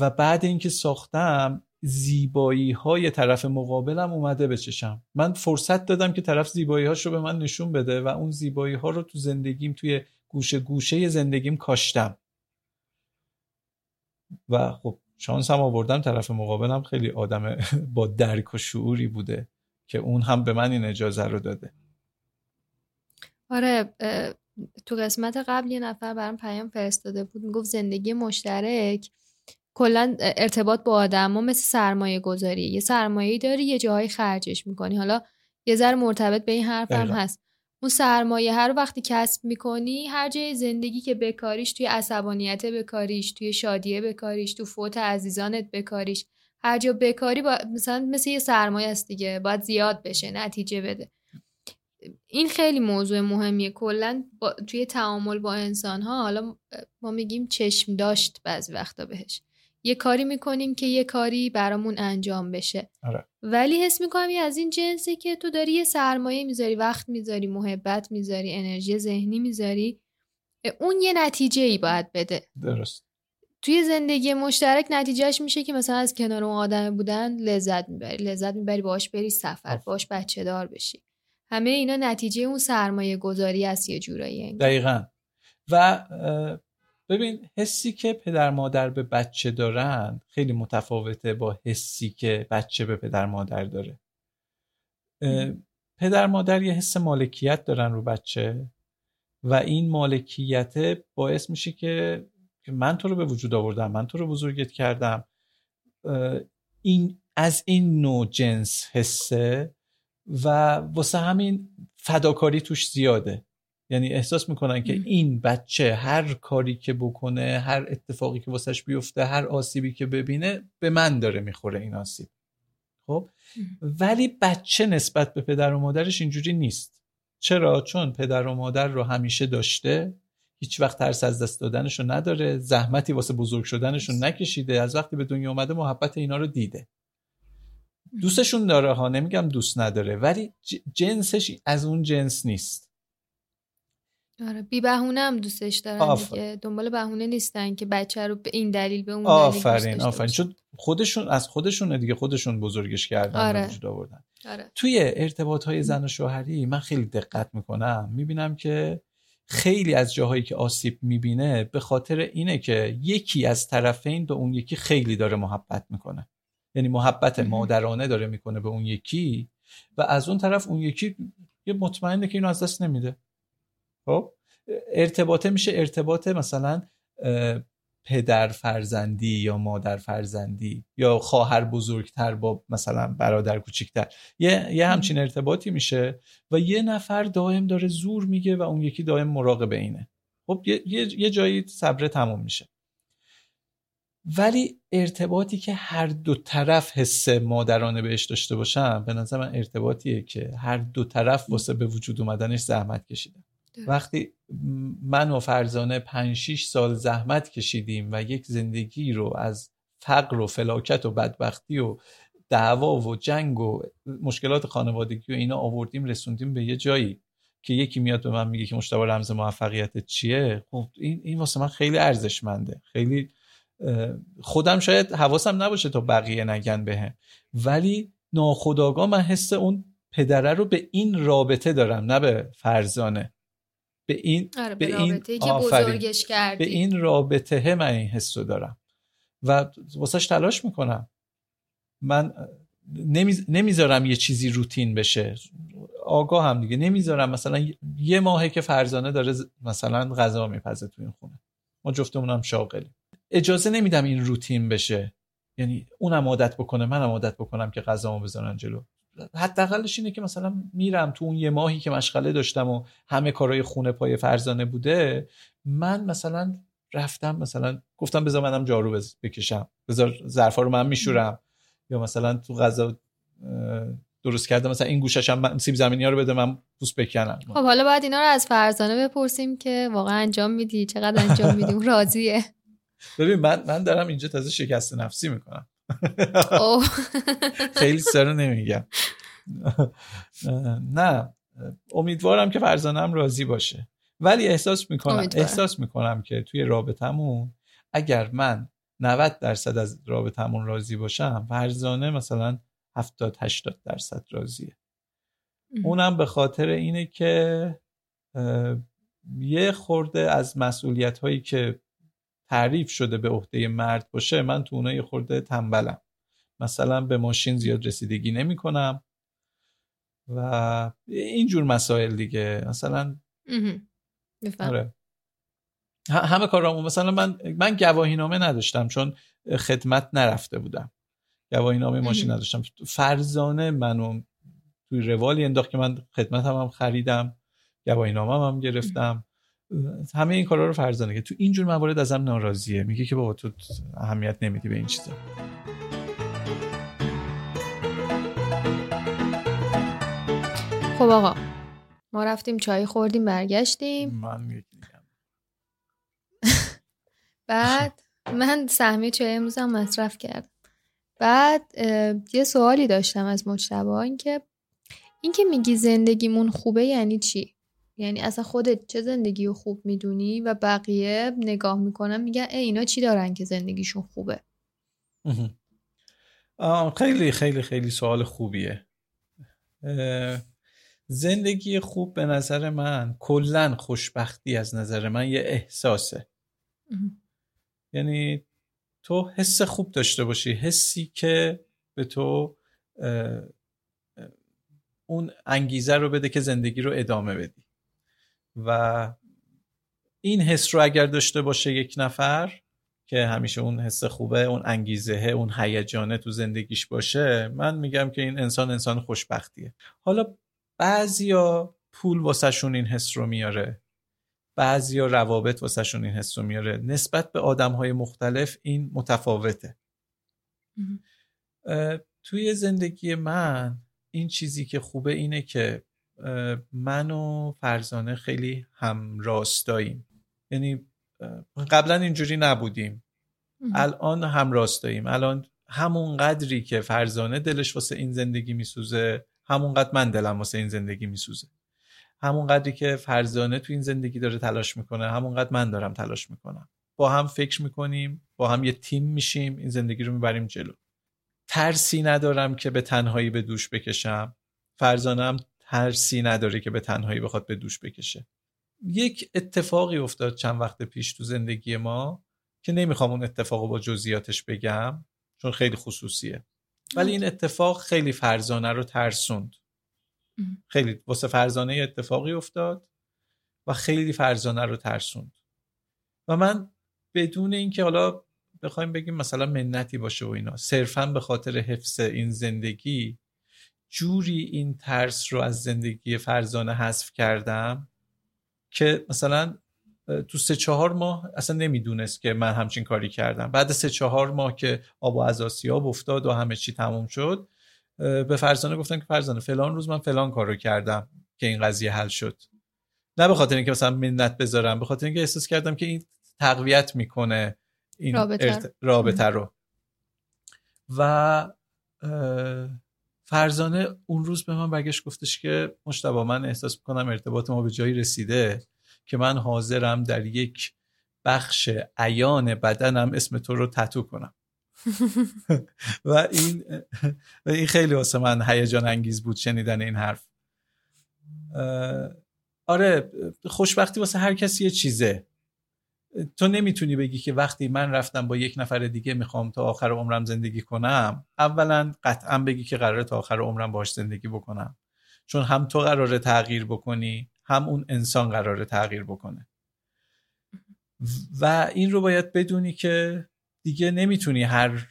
و بعد اینکه ساختم زیبایی های طرف مقابلم اومده به چشم، من فرصت دادم که طرف زیبایی هاش رو به من نشون بده و اون زیبایی ها رو تو زندگیم، توی گوشه زندگیم کاشتم و خب شانسم آوردم طرف مقابلم خیلی آدم با درک و شعوری بوده که اون هم به من این اجازه رو داده. آره تو قسمت قبل یه نفر برام پیام فرستاده بود، میگفت زندگی مشترک کلا ارتباط با آدم‌ها مثل سرمایه گذاریه، یه سرمایه‌ای داری یه جایی خرجش میکنی. حالا یه ذره مرتبط به این حرف هم هست، اون سرمایه هر وقتی کسب میکنی هر جای زندگی که بکاریش، توی عصبانیت بکاریش، توی شادیه بکاریش، تو فوت عزیزانت بکاریش، هر جا بکاری مثلا مثل یه سرمایه است دیگه، باید زیاد بشه نتیجه بده. این خیلی موضوع مهمیه کلن توی تعامل با انسان ها. حالا ما میگیم چشم داشت بعضی وقتا بهش، یه کاری میکنیم که یه کاری برامون انجام بشه. آره. ولی حس میکنم یه از این جنسه که تو داری یه سرمایه میذاری، وقت میذاری، محبت میذاری، انرژی ذهنی میذاری، اون یه نتیجه‌ای باید بده. درست. توی زندگی مشترک نتیجهش میشه که مثلا از کنار اون آدم بودن لذت میبری، باهاش بری سفر، باهاش بچه دار بشی. همه اینا نتیجه اون سرمایه گذاری است یه جورایی. دقیقاً. و ببین حسی که پدر مادر به بچه دارن خیلی متفاوته با حسی که بچه به پدر مادر داره. پدر مادر یه حس مالکیت دارن رو بچه و این مالکیت باعث میشه که من تو رو به وجود آوردم، من تو رو بزرگت کردم. این از این نوع جنس حسه و واسه همین فداکاری توش زیاده. یعنی احساس میکنن که این بچه هر کاری که بکنه، هر اتفاقی که واسش بیفته، هر آسیبی که ببینه، به من داره میخوره این آسیب. خب ولی بچه نسبت به پدر و مادرش اینجوری نیست. چرا؟ چون پدر و مادر رو همیشه داشته، هیچ وقت ترس از دست دادنشو نداره، زحمتی واسه بزرگ شدنشو نکشیده، از وقتی به دنیا اومده محبت اینا رو دیده، دوستشون داره ها، نمیگم دوست نداره، ولی جنسش از اون جنس نیست. آره، بی بهونه هم دوستش دارن دیگه، دنبال بهونه نیستن که بچه رو به این دلیل به اون دلیل. آفرین، چون خودشون از خودشونه دیگه، خودشون بزرگش کردن. آره. وجود آوردن. آره. توی ارتباط‌های زن و شوهری من خیلی دقت میکنم، میبینم که خیلی از جاهایی که آسیب میبینه به خاطر اینه که یکی از طرفین به اون یکی خیلی داره محبت میکنه، یعنی محبت مادرانه داره میکنه به اون یکی و از اون طرف اون یکی یه مطمئنه که اینو از دست نمیده. خب ارتباطه میشه ارتباط مثلا پدر فرزندی یا مادر فرزندی یا خواهر بزرگتر با مثلا برادر کوچیکتر، یه همچین ارتباطی میشه و یه نفر دائم داره زور میگه و اون یکی دائم مراقب اینه. خب یه جایی صبر تموم میشه. ولی ارتباطی که هر دو طرف حس مادرانه بهش داشته باشن، به نظر من ارتباطیه که هر دو طرف واسه به وجود اومدنش زحمت کشیدن. وقتی من و فرزانه 5-6 سال زحمت کشیدیم و یک زندگی رو از فقر و فلاکت و بدبختی و دعوا و جنگ و مشکلات خانوادگی و اینا آوردیم، رسوندیم به یه جایی که یکی میاد به من میگه که مجتبی رمز موفقیتت چیه؟ خب این واسه من خیلی ارزشمنده. خیلی خودم شاید حواسم نباشه تا بقیه نگن بهم، ولی ناخودآگاه من حس اون پدره رو به این رابطه دارم، نه به فرزانه، به این آره، به رابطه‌ای که بزرگش کردی، به این رابطه من این حسو دارم و واسش تلاش میکنم. من نمیذارم یه چیزی روتین بشه، آگاه هم دیگه نمیذارم. مثلا یه ماهه که فرزانه داره مثلا غذا میپزه تو این خونه، ما جفتمون هم شاغلیم، اجازه نمیدم این روتین بشه، یعنی اونم عادت بکنه منم عادت بکنم که غذامو بذارن جلو. حداقلش اینه که مثلا میرم تو اون یه ماهی که مشغله داشتم و همه کارهای خونه پای فرزانه بوده، من مثلا رفتم مثلا گفتم بذار منم جارو بکشم، بذار ظرفا رو من میشورم، یا مثلا تو غذا درست کردم مثلا این گوشه‌شم سیب زمینی‌ها رو بده من پوست بکنم. خب حالا باید اینا رو از فرزانه بپرسیم که واقعا انجام میدی، چقدر انجام میدی، اون راضیه؟ ببین من دارم اینجا تازه شکست نفسی میکنم. خیلی سر نمیگم. نه امیدوارم که فرزانم راضی باشه، ولی احساس میکنم که توی رابطمون اگر من 90% از رابطمون راضی باشم، فرزانه مثلا 70-80% راضیه. اونم به خاطر اینه که یه خورده از مسئولیت هایی که تعریف شده به عهده مرد باشه، من تو اونها یه خورده تنبلم. مثلا به ماشین زیاد رسیدگی نمی کنم و اینجور مسائل دیگه. مثلا آره. همه کارامو مثلا من گواهی نامه نداشتم چون خدمت نرفته بودم، گواهی نامه ماشین نداشتم. فرزانه منو توی روالی انداخت که من خدمت هم خریدم، گواهی نامه هم گرفتم. همه این کارا رو فرزانه که تو اینجور موارد ازم ناراضیه، میگه که بابا تو اهمیت نمیدی به این چیزا. خب آقا ما رفتیم چای خوردیم برگشتیم. من میگم بعد من سهمیه 40 امروزم مصرف کردم. بعد یه سوالی داشتم از مجتبی، این که میگی زندگیمون خوبه یعنی چی؟ یعنی اصلا خودت چه زندگی رو خوب میدونی و بقیه نگاه میکنن میگن اینا چی دارن که زندگیشون خوبه؟ خیلی خیلی خیلی سوال خوبیه. زندگی خوب به نظر من، کلن خوشبختی از نظر من یه احساسه. یعنی تو حس خوب داشته باشی، حسی که به تو اون انگیزه رو بده که زندگی رو ادامه بدی. و این حس رو اگر داشته باشه یک نفر که همیشه اون حس خوبه، اون انگیزه، اون هیجانه تو زندگیش باشه، من میگم که این انسان خوشبختیه. حالا بعضیا پول واسهشون این حس رو میاره، بعضیا روابط واسهشون این حس رو میاره. نسبت به آدم‌های مختلف این متفاوته. توی زندگی من این چیزی که خوبه اینه که من و فرزانه خیلی همراستاییم. یعنی قبلا اینجوری نبودیم، الان همراستاییم. الان همون قدری که فرزانه دلش واسه این زندگی میسوزه، همون قدر من دلم واسه این زندگی میسوزه. همون قدری که فرزانه تو این زندگی داره تلاش میکنه، همون قدر من دارم تلاش میکنم. با هم فکر میکنیم، با هم یه تیم میشیم، این زندگی رو میبریم جلو. ترسی ندارم که به تنهایی به دوش بکشم، فرزانه هم ترسی نداره که به تنهایی بخواد به دوش بکشه. یک اتفاقی افتاد چند وقت پیش تو زندگی ما که نمیخوام اون اتفاقو با جزئیاتش بگم چون خیلی خصوصیه، ولی این اتفاق خیلی فرزانه رو ترسوند. خیلی واسه فرزانه اتفاقی افتاد و خیلی فرزانه رو ترسوند و من بدون اینکه حالا بخوایم بگیم مثلا منتی باشه و اینا، صرفاً به خاطر حفظ این زندگی جوری این ترس رو از زندگی فرزانه حذف کردم که مثلا تو 3-4 ماه اصلا نمیدونست که من همچین کاری کردم. بعد 3-4 ماه که آب و از آسیاب افتاد و همه چی تموم شد، به فرزانه گفتم که فرزانه فلان روز من فلان کارو کردم که این قضیه حل شد. نه به خاطر اینکه مثلا منت بذارم، به خاطر اینکه احساس کردم که این تقویت میکنه این رابطه رو. و فرزانه اون روز به من برگشت گفتش که مجتبی من احساس میکنم ارتباط ما به جایی رسیده که من حاضرم در یک بخش عیان بدنم اسم تو رو تتو کنم. و این خیلی واسه من هیجان انگیز بود شنیدن این حرف. آره، خوشبختی واسه هر کسی یه چیزه. تو نمیتونی بگی که وقتی من رفتم با یک نفر دیگه میخوام تا آخر عمرم زندگی کنم. اولا قطعا بگی که قراره تا آخر عمرم باهاش زندگی بکنم، چون هم تو قراره تغییر بکنی، هم اون انسان قراره تغییر بکنه. و این رو باید بدونی که دیگه نمیتونی هر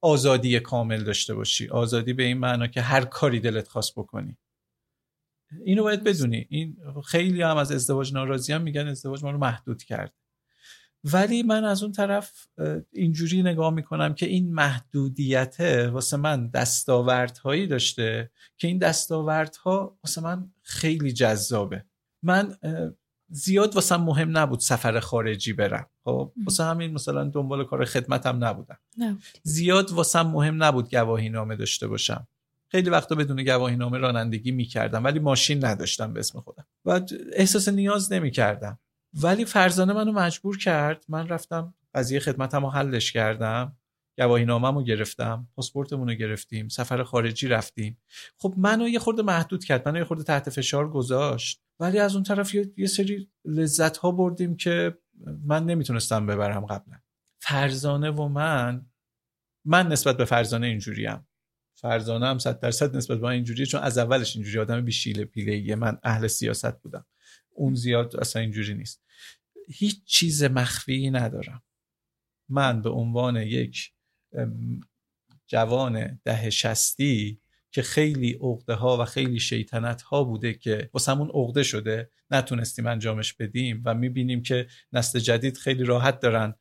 آزادی کامل داشته باشی. آزادی به این معنا که هر کاری دلت خواست بکنی، این رو باید بدونی. این خیلی هم از ازدواج ناراضی هم میگن ازدواج ما رو محدود کرد، ولی من از اون طرف اینجوری نگاه میکنم که این محدودیته واسه من دستاوردهایی داشته که این دستاوردها واسه من خیلی جذابه. من زیاد واسه مهم نبود سفر خارجی برم، خب واسه همین مثلا دنبال کار خدمتم نبودم. زیاد واسه مهم نبود گواهی نامه داشته باشم. خیلی وقتا بدون گواهی نامه رانندگی میکردم، ولی ماشین نداشتم به اسم خودم و احساس نیاز نمیکردم. ولی فرزانه منو مجبور کرد. من رفتم قضیه خدمتم رو حلش کردم، گواهی نامم رو گرفتم، پاسپورتمون رو گرفتیم، سفر خارجی رفتیم. خب منو یه خورده محدود کرد، منو یه خورده تحت فشار گذاشت، ولی از اون طرف یه سری لذت ها بردیم که من نمیتونستم ببرم قبلا. فرزانه و من نسبت به فرزانه اینجوریم، فرزانه هم 100% نسبت به من اینجوریه، چون از اولش اینجوری آدم بیشیله پیله‌ایه. من اهل سیاست بودم، اون زیاد اصلا اینجوری نیست. هیچ چیز مخفی ندارم. من به عنوان یک جوان 60 که خیلی عقده ها و خیلی شیطنت ها بوده که واسمون عقده شده نتونستیم انجامش بدیم و میبینیم که نسل جدید خیلی راحت دارن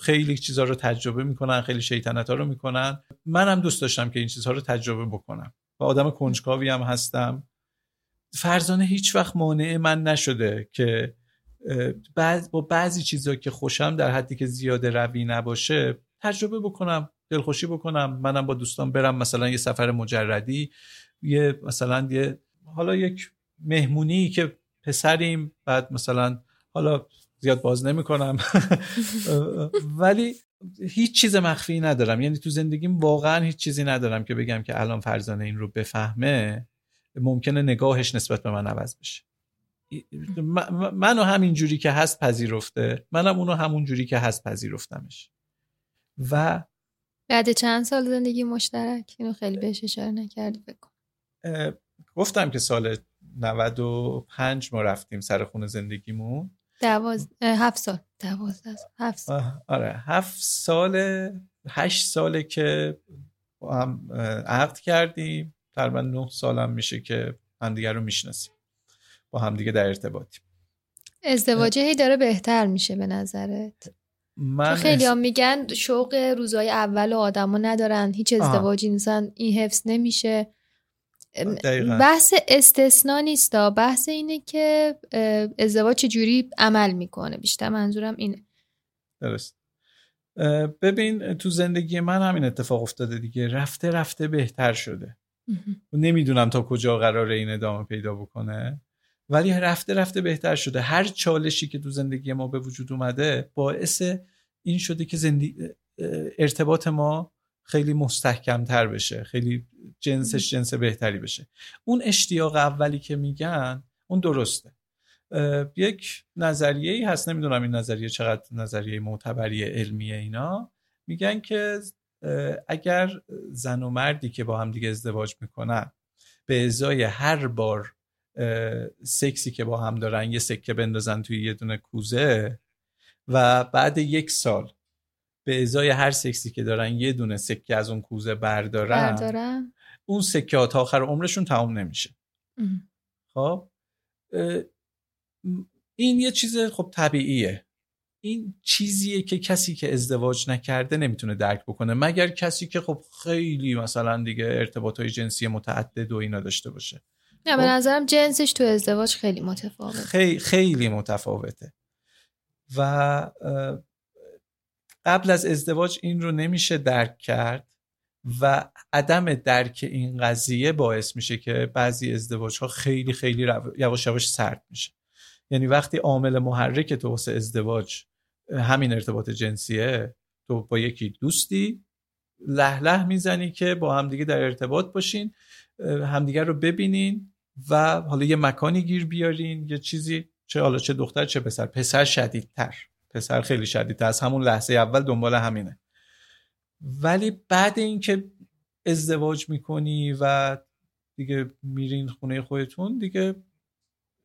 خیلی چیزها رو تجربه میکنن، خیلی شیطنت ها رو میکنن. منم دوست داشتم که این چیزها رو تجربه بکنم و آدم کنجکاوی هم هستم. فرزانه هیچ وقت مانع من نشده که با بعضی چیزا که خوشم در حدی که زیاده روی نباشه تجربه بکنم، دلخوشی بکنم، منم با دوستان برم مثلا یه سفر مجردی، یه مثلا یه حالا یک مهمونی که پسریم، بعد مثلا حالا زیاد باز نمی کنم ولی هیچ چیز مخفی ندارم، یعنی تو زندگیم واقعا هیچ چیزی ندارم که بگم که الان فرزانه این رو بفهمه ممکنه نگاهش نسبت به من عوض بشه. منو همین جوری که هست پذیرفته، منم اونو همون جوری که هست پذیرفتمش. و بعد چند سال زندگی مشترک اینو خیلی بهش اشاره نکردی فکر کنم. گفتم که سال 95 ما رفتیم سر خونه زندگیمون. 7 سال. آره 8 ساله که هم عقد کردیم، تقریبا 9 سالم میشه که همدیگه رو میشناسیم، با همدیگه در ارتباطیم. ازدواجه هی داره بهتر میشه به نظرت؟ خیلی هم میگن شوق روزای اول آدمو ندارن، هیچ ازدواجی نیستن، این حفظ نمیشه. دقیقا. بحث استثنا نیستا، بحث اینه که ازدواج چجوری عمل میکنه، بیشتر منظورم اینه. درست. ببین تو زندگی من همین اتفاق افتاده دیگه، رفته رفته بهتر شده. نمیدونم تا کجا قراره این ادامه پیدا بکنه، ولی رفته رفته بهتر شده. هر چالشی که تو زندگی ما به وجود اومده باعث این شده که ارتباط ما خیلی مستحکم تر بشه، خیلی جنسش جنس بهتری بشه. اون اشتیاق اولی که میگن اون درسته. یک نظریه‌ای هست، نمیدونم این نظریه چقدر نظریه معتبریه علمیه، اینا میگن که اگر زن و مردی که با هم دیگه ازدواج میکنن به ازای هر بار سکسی که با هم دارن یه سکه بندازن توی یه دونه کوزه و بعد 1 سال به ازای هر سکسی که دارن یه دونه سکه از اون کوزه بردارن. اون سکه تا آخر عمرشون تمام نمیشه. خب این یه چیز خب طبیعیه، این چیزیه که کسی که ازدواج نکرده نمیتونه درک بکنه، مگر کسی که خب خیلی مثلا دیگه ارتباطات جنسی متعدد و اینا داشته باشه. نه به نظرم جنسش تو ازدواج خیلی متفاوته، خیلی متفاوته. و قبل از ازدواج این رو نمیشه درک کرد و عدم درک این قضیه باعث میشه که بعضی ازدواج‌ها خیلی خیلی یواش یواش سرد میشه. یعنی وقتی عامل محرک تو واسه ازدواج همین ارتباط جنسیه، تو با یکی دوستی له له میزنی که با همدیگه در ارتباط باشین، همدیگه رو ببینین و حالا یه مکانی گیر بیارین، یه چیزی، چه حالا چه دختر چه پسر. پسر شدیدتر، پسر خیلی شدیدتر، از همون لحظه اول دنبال همینه. ولی بعد اینکه ازدواج میکنی و دیگه میرین خونه خودتون، دیگه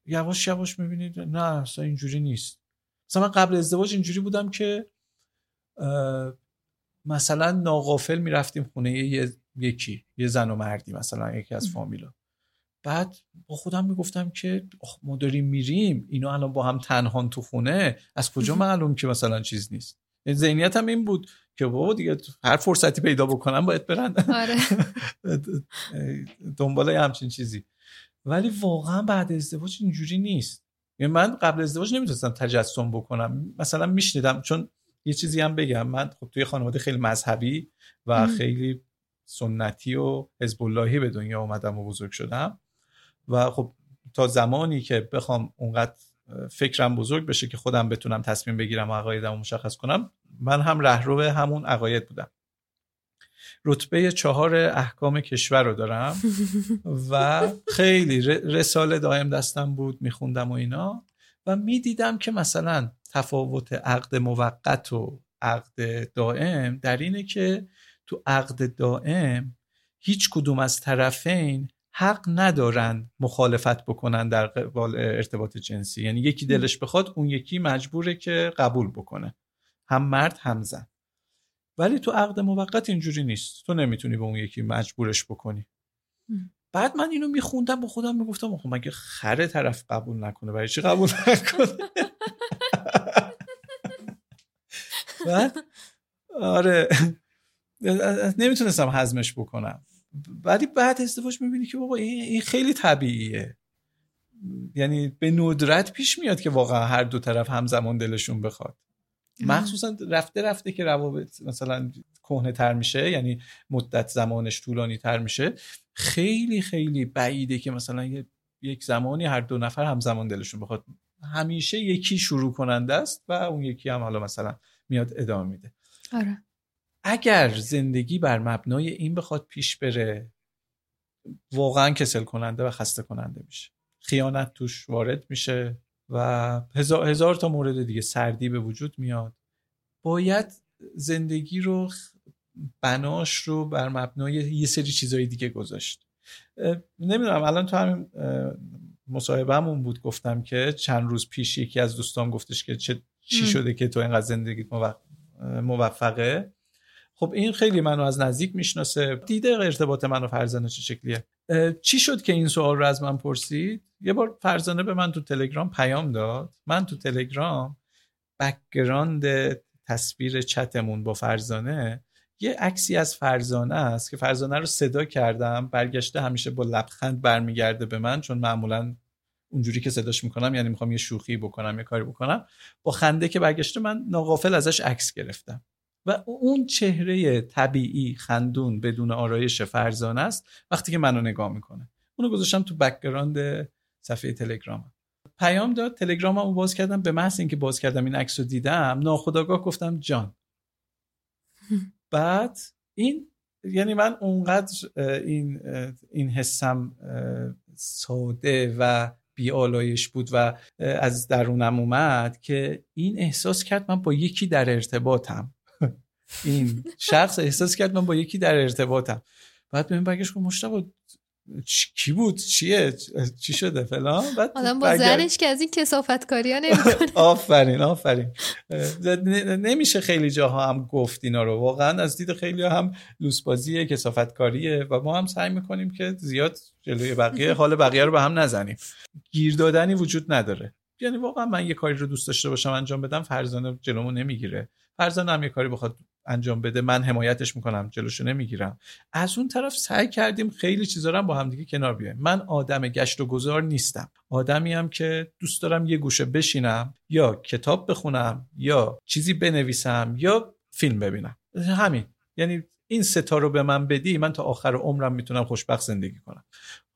یواش یواش میبینید نه اصلا اینجوری نیست. مثلا من قبل ازدواج اینجوری بودم که مثلا ناغافل میرفتیم خونه یکی، یه زن و مردی مثلا یکی از فامیلا، بعد با خودم میگفتم که ما داریم میریم اینا الان با هم تنهان تو خونه، از کجا معلوم که مثلا چیز نیست. ذهنیتم این بود که بابا دیگه هر فرصتی پیدا بکنم باید برن دنبال همچین چیزی. ولی واقعا بعد ازدواج اینجوری نیست. من قبل ازدواج نمیتونستم تجسم بکنم، مثلا میشنیدم، چون یه چیزی هم بگم، من خب توی خانواده خیلی مذهبی و خیلی سنتی و حزب اللهی به دنیا اومدم و بزرگ شدم و خب تا زمانی که بخوام اونقدر فکرم بزرگ بشه که خودم بتونم تصمیم بگیرم و عقایدمو مشخص کنم، من هم رهرو همون عقاید بودم. رتبه 4 احکام کشور رو دارم و خیلی رساله دائم دستم بود، میخوندم و اینا و میدیدم که مثلا تفاوت عقد موقت و عقد دائم در اینه که تو عقد دائم هیچ کدوم از طرفین حق ندارن مخالفت بکنن در قبال ارتباط جنسی. یعنی یکی دلش بخواد اون یکی مجبوره که قبول بکنه، هم مرد هم زن. ولی تو عقد موقت اینجوری نیست، تو نمیتونی به اون یکی مجبورش بکنی. بعد من اینو میخوندم با خودم میگفتم خب مگه خره طرف قبول نکنه برای چی قبول نکنه؟ بعد آره نمیتونستم هضمش بکنم. ولی بعد ازدواج میبینی که بابا این خیلی طبیعیه یعنی به ندرت پیش میاد که واقعا هر دو طرف همزمان دلشون بخواد. مخصوصا رفته رفته که روابط مثلا کهنه تر میشه، یعنی مدت زمانش طولانی تر میشه، خیلی خیلی بعیده که مثلا یک زمانی هر دو نفر همزمان دلشون بخواد. همیشه یکی شروع کننده است و اون یکی هم حالا مثلا میاد ادامه میده. آره. اگر زندگی بر مبنای این بخواد پیش بره، واقعا کسل کننده و خسته کننده میشه. خیانت توش وارد میشه و هزار تا مورد دیگه، سردی به وجود میاد. باید زندگی رو، بناش رو بر مبنای یه سری چیزای دیگه گذاشت. نمیدونم، الان تو همین مصاحبه‌مون بود گفتم که چند روز پیش یکی از دوستام گفتش که چی شده که تو اینقدر زندگیت موفقه. خب این خیلی منو از نزدیک میشناسه، دیده ارتباط منو فرزانه چه شکلیه. چی شد که این سوال رو از من پرسید؟ یه بار فرزانه به من تو تلگرام پیام داد. من تو تلگرام بک‌گراند تصویر چتمون با فرزانه یه عکسی از فرزانه است که فرزانه رو صدا کردم، برگشته همیشه با لبخند برمیگرده به من، چون معمولا اونجوری که صداش میکنم یعنی میخوام یه شوخی بکنم، یه کاری بکنم، با خنده که برگشته من ناغافل ازش عکس گرفتم و اون چهره طبیعی خندون بدون آرایش فرزانه است وقتی که منو نگاه میکنه. اونو گذاشتم تو بک‌گراند صفحه تلگرامم. پیام داد، تلگراممو باز کردم. به محض اینکه باز کردم این عکسو دیدم، ناخودآگاه گفتم جان. بعد این، یعنی من اونقدر این حسم ساده و بی‌آلایش بود و از درونم اومد که این احساس کرد من با یکی در ارتباطم. این شخص احساس کرد من با یکی در ارتباطم. بعد بهم برگشت گفت مجتبی کی بود؟ چیه؟ چی شده فلان؟ آدم با زنش که از این کثافتکاری‌ها نمی‌کنه. آفرین. نمیشه خیلی جاها هم گفت اینا رو. واقعا از دید خیلی‌ها هم لوس‌بازیه، کثافتکاریه و ما هم سعی می‌کنیم که زیاد جلوی بقیه، حال بقیه رو به هم نزنیم. گیر دادنی وجود نداره. یعنی واقعا من یه کاری رو دوست داشته باشم انجام بدم، فرزانه جلومو نمیگیره. فرزانه هم یه کاری بخواد انجام بده، من حمایتش میکنم، جلوشو نمیگیرم. از اون طرف سعی کردیم خیلی چیزا رو با هم دیگه کنار بیایم. من آدم گشت و گذار نیستم، آدمی ام که دوست دارم یه گوشه بشینم، یا کتاب بخونم، یا چیزی بنویسم، یا فیلم ببینم. همین. یعنی این ستا رو به من بدی، من تا آخر عمرم میتونم خوشبخت زندگی کنم.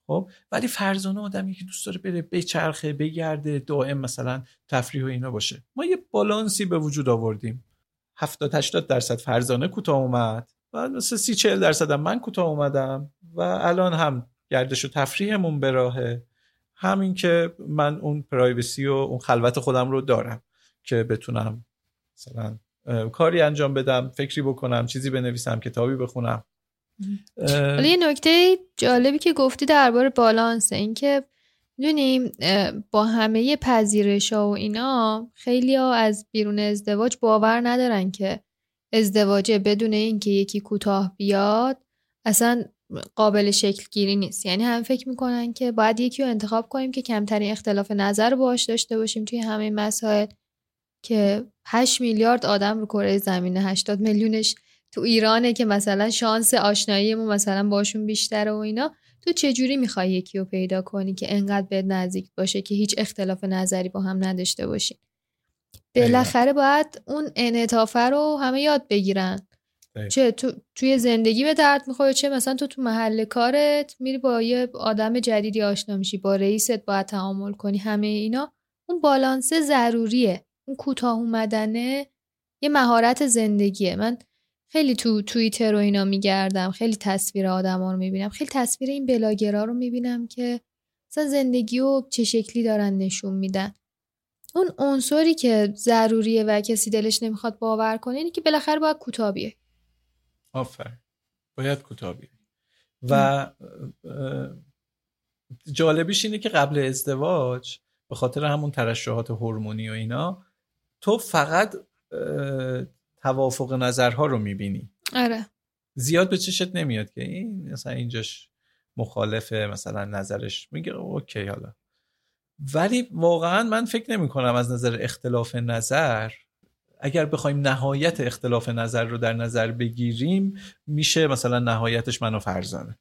خب ولی فرزانه آدمی که دوست داره بره بچرخه، بگرده، دائم مثلا تفریح و اینا باشه. ما یه بالانسی به وجود آوردیم. 70-80% فرزانه کوتاه اومد و مثلا 30-40% هم من کوتاه اومدم و الان هم گردش و تفریحمون به راهه. همین که من اون پرایوسی و اون خلوت خودم رو دارم که بتونم مثلا کاری انجام بدم، فکری بکنم، چیزی بنویسم، کتابی بخونم. ولی یه نکته جالبی که گفتی درباره بالانس، این که می‌دونیم با همه پذیرش‌ها و اینا خیلی‌ها از بیرون ازدواج باور ندارن که ازدواجه بدون اینکه یکی کوتاه بیاد اصلا قابل شکل گیری نیست. یعنی هم فکر می‌کنن که باید یکی رو انتخاب کنیم که کمترین اختلاف نظر باهاش داشته باشیم توی همه مسائل، که 8 میلیارد آدم رو کره زمین، 80 میلیونش تو ایرانه که مثلا شانس آشناییمون مثلا باشون بیشتره و اینا. تو چجوری میخوای یکی رو پیدا کنی که انقدر بهت نزدیک باشه که هیچ اختلاف نظری با هم نداشته باشی؟ بالاخره باید اون انعطاف رو همه یاد بگیرن. چه توی زندگی به درد میخوره، چه مثلا تو محل کارت میری با یه آدم جدیدی آشنا میشی، با رئیست باید تعامل کنی. همه اینا اون بالانس ضروریه. اون کوتاه اومدنه یه مهارت زندگیه. من خیلی تو توییتر رو اینا میگردم، خیلی تصویر آدما رو میبینم، خیلی تصویر این بلاگرها رو میبینم که مثلا زندگی رو چه شکلی دارن نشون میدن. اون عنصری که ضروریه و کسی دلش نمیخواد باور کنه اینه که بالاخره باید کوتاه بیای. آفرین، باید کوتاه بیای. و جالبیش اینه که قبل ازدواج به خاطر همون ترشحات هورمونی و اینا تو فقط توافق نظرها رو میبینی. آره. زیاد به چشت نمیاد که این مثلا اینجاش مخالفه، مثلا نظرش میگه اوکی حالا. ولی واقعا من فکر نمی کنم از نظر اختلاف نظر، اگر بخوایم نهایت اختلاف نظر رو در نظر بگیریم، میشه مثلا نهایتش من و فرزانه.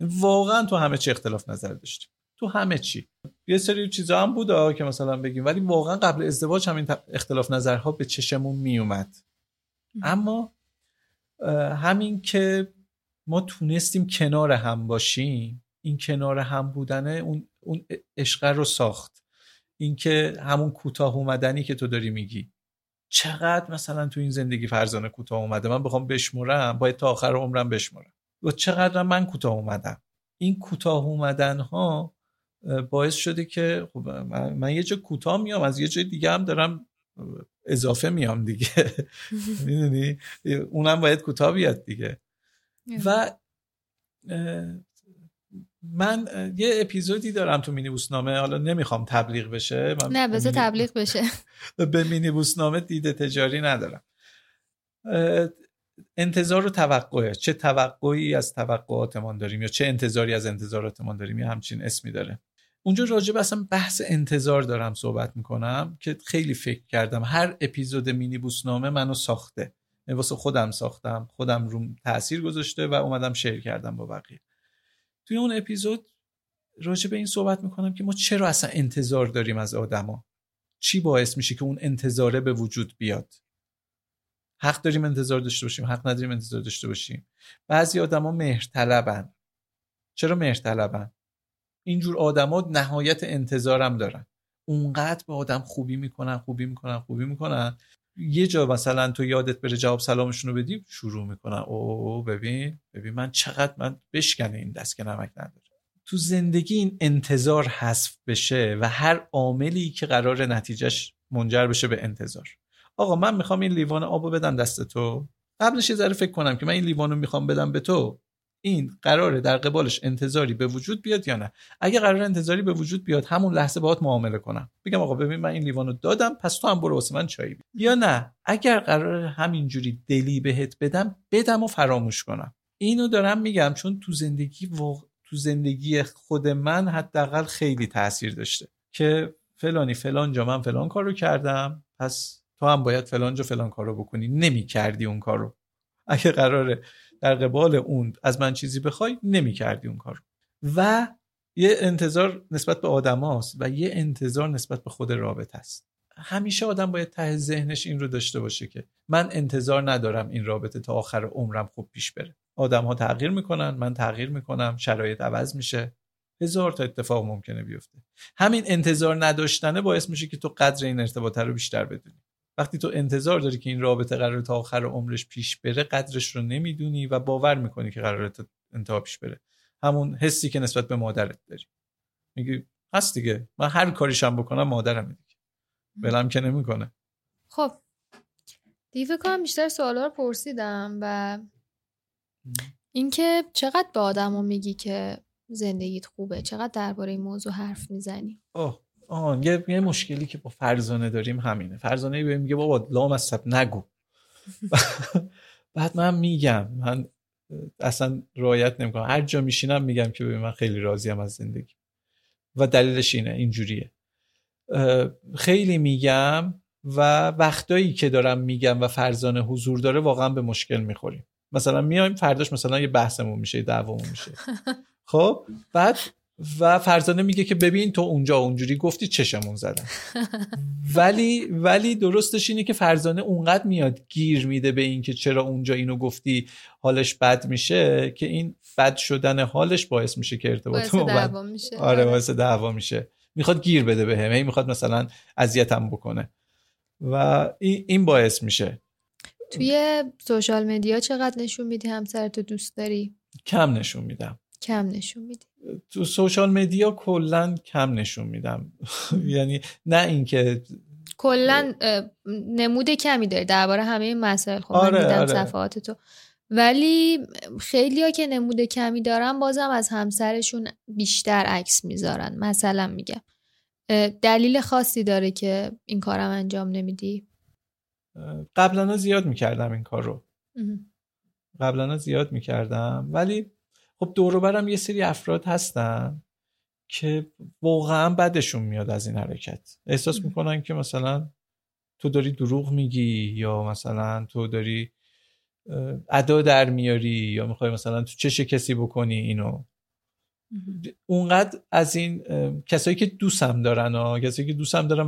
واقعا تو همه چی اختلاف نظر داشتیم. تو همه چی. یه سری چیزا هم بود که مثلا بگیم، ولی واقعا قبل ازدواج همین اختلاف نظرها به چشمون میومد. اما همین که ما تونستیم کنار هم باشیم، این کنار هم بودنه اون عشق رو ساخت. این که همون کوتاه اومدنی که تو داری میگی، چقدر مثلا تو این زندگی فرزانه کوتاه اومده، من بخوام بشمرم باید تا آخر عمرم بشمرم و چقدر من کوتاه اومدم. این کوتاه اومدن ها باعث شده که خب من یه جا کوتاه میام، از یه جای دیگه هم دارم اضافه میام دیگه، میدونی اونم باید کوتاه بیاد دیگه. و من یه اپیزودی دارم تو مینی بوس نامه، حالا نمیخوام تبلیغ بشه، نه بذار تبلیغ بشه، به مینی بوس نامه دیده تجاری ندارم. انتظار و توقعه، چه توقعی از توقعاتمان داریم یا چه انتظاری از انتظاراتمان داریم، یه همچین اسمی داره. اونجا راجع به اصلا بحث انتظار دارم صحبت میکنم که خیلی فکر کردم. هر اپیزود مینی بوس نامه منو ساخته، واسه خودم ساختم، خودم روم تأثیر گذاشته و اومدم شیر کردم با بقیه. توی اون اپیزود راجع به این صحبت میکنم که ما چرا اصلا انتظار داریم از آدما، چی باعث میشه که اون انتظاره به وجود بیاد. حق داریم انتظار داشته باشیم، حق نداریم انتظار داشته باشیم. بعضی آدما مهرطلبن. چرا مهرطلبن؟ اینجور آدما نهایت انتظارم دارن، اونقدر به آدم خوبی میکنن. یه جا مثلا تو یادت بره جواب سلامشون رو بدی، شروع میکنن اوه ببین من چقدر، من بشکنه این دست که نمک نداره. تو زندگی این انتظار حذف بشه و هر عاملی که قرار نتیجهش منجر بشه به انتظار. آقا من میخوام این لیوان آبو بدم دست تو، قبلش یه ذره فکر کنم که من این لیوانو میخوام بدم به تو، این قراره در قبالش انتظاری به وجود بیاد یا نه. اگه قراره انتظاری به وجود بیاد، همون لحظه باهات معامله کنم، بگم آقا ببین من این لیوانو دادم، پس تو هم برو واسه من چای بیار. یا نه اگر قراره همینجوری دلی بهت بدم و فراموش کنم. اینو دارم میگم چون تو زندگی خود من حداقل خیلی تاثیر داشته که فلانی فلان جا من فلان کارو کردم، پس تو هم باید فلان جا فلان کارو بکنی. نمی‌کردی اون کارو، اگه قراره در قبال اون از من چیزی بخوای، نمی‌کردی اون کارو. و یه انتظار نسبت به آدماست و یه انتظار نسبت به خود رابطه است. همیشه آدم باید ته ذهنش این رو داشته باشه که من انتظار ندارم این رابطه تا آخر عمرم خوب پیش بره. آدم‌ها تغییر می‌کنن، من تغییر می‌کنم، شرایط عوض میشه، هزار تا اتفاق ممکنه بیفته. همین انتظار نداشتنه باعث میشه که تو قدر این ارتباط رو بیشتر بدونی. وقتی تو انتظار داری که این رابطه قراره تا آخر عمرش پیش بره، قدرش رو نمیدونی و باور میکنی که قراره تا انتها پیش بره. همون حسی که نسبت به مادرت داری، میگی هست دیگه، من هر کاریشم بکنم مادرمه دیگه، بلم که نمیکنه. خب دیگه فکر کنم بیشتر سوالا رو پرسیدم. و اینکه چقدر به آدما میگی که زندگیت خوبه، چقدر درباره این موضوع حرف میزنی؟ یه مشکلی که با فرزانه داریم همینه. فرزانه بهم میگه بابا لامصب نگو. بعد من میگم، من اصلا رعایت نمیکنم، هر جا میشینم میگم که ببین من خیلی راضیم از زندگی و دلیلش اینه، اینجوریه. خیلی میگم و وقتایی که دارم میگم و فرزانه حضور داره واقعا به مشکل میخوریم. مثلا میایم فرداش مثلا یه بحثمون میشه، دعوامون میشه، خب بعد و فرزانه میگه که ببین تو اونجا اونجوری گفتی، چشمون زدن. ولی درستش اینه که فرزانه اونقدر میاد گیر میده به این که چرا اونجا اینو گفتی، حالش بد میشه، که این بد شدن حالش باعث میشه که ارتباط ما باعث دعوا میشه. میخواد گیر بده به همه، میخواد مثلا اذیتم بکنه و این باعث میشه. توی سوشال مدیا چقدر نشون میدی همسرتو دوست داری؟ کم نشون میدم تو سوشال مدیا، کلا کم نشون میدم. یعنی نه اینکه کلا نمود کمی داره درباره همه مسائل، خب من دیدم صفحات تو، ولی خیلیا که نمود کمی دارن بازم از همسرشون بیشتر عکس میذارن. مثلا میگم دلیل خاصی داره که این کارم انجام نمیدی؟ قبلا زیاد میکردم این کارو ولی خب دوروبرم یه سری افراد هستن که واقعا بدشون میاد از این حرکت. احساس میکنن که مثلا تو داری دروغ میگی، یا مثلا تو داری ادا در میاری، یا میخوای مثلا تو چش کسی بکنی اینو. اونقدر از این کسایی که دوستم دارن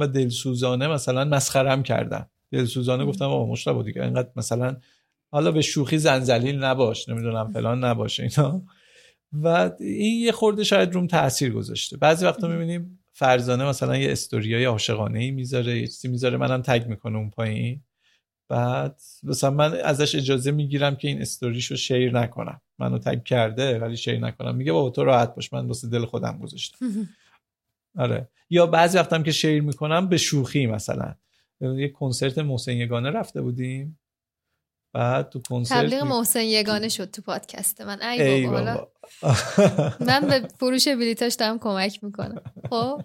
و دلسوزانه مثلا مسخرم کردن، دلسوزانه گفتم آقا مشتبه دیگه اینقدر مثلا حالا به شوخی زنجلیل نباش، نمیدونم فلان نباش اینا، و این یه خورده شاید روم تأثیر گذاشته. بعضی وقتا میبینیم فرزانه مثلا یه استوریای عاشقانه‌ای میذاره، یه چیزی میذاره، منم تگ میکنم اون پایین، بعد مثلا من ازش اجازه میگیرم که این استوریشو شیر نکنم، منو تگ کرده ولی شیر نکنم، میگه بابا تو راحت باش من واسه دل خودم گذاشتم. آره. یا بعضی وقتام که شیر میکنم به شوخی، مثلا یه کنسرت محسن یگانه رفته بودیم، بعد تو کنسرت تبلیغ محسن یگانه شد تو پادکست من، ای بابا حالا من به فروش بلیتاش دارم کمک میکنم. خب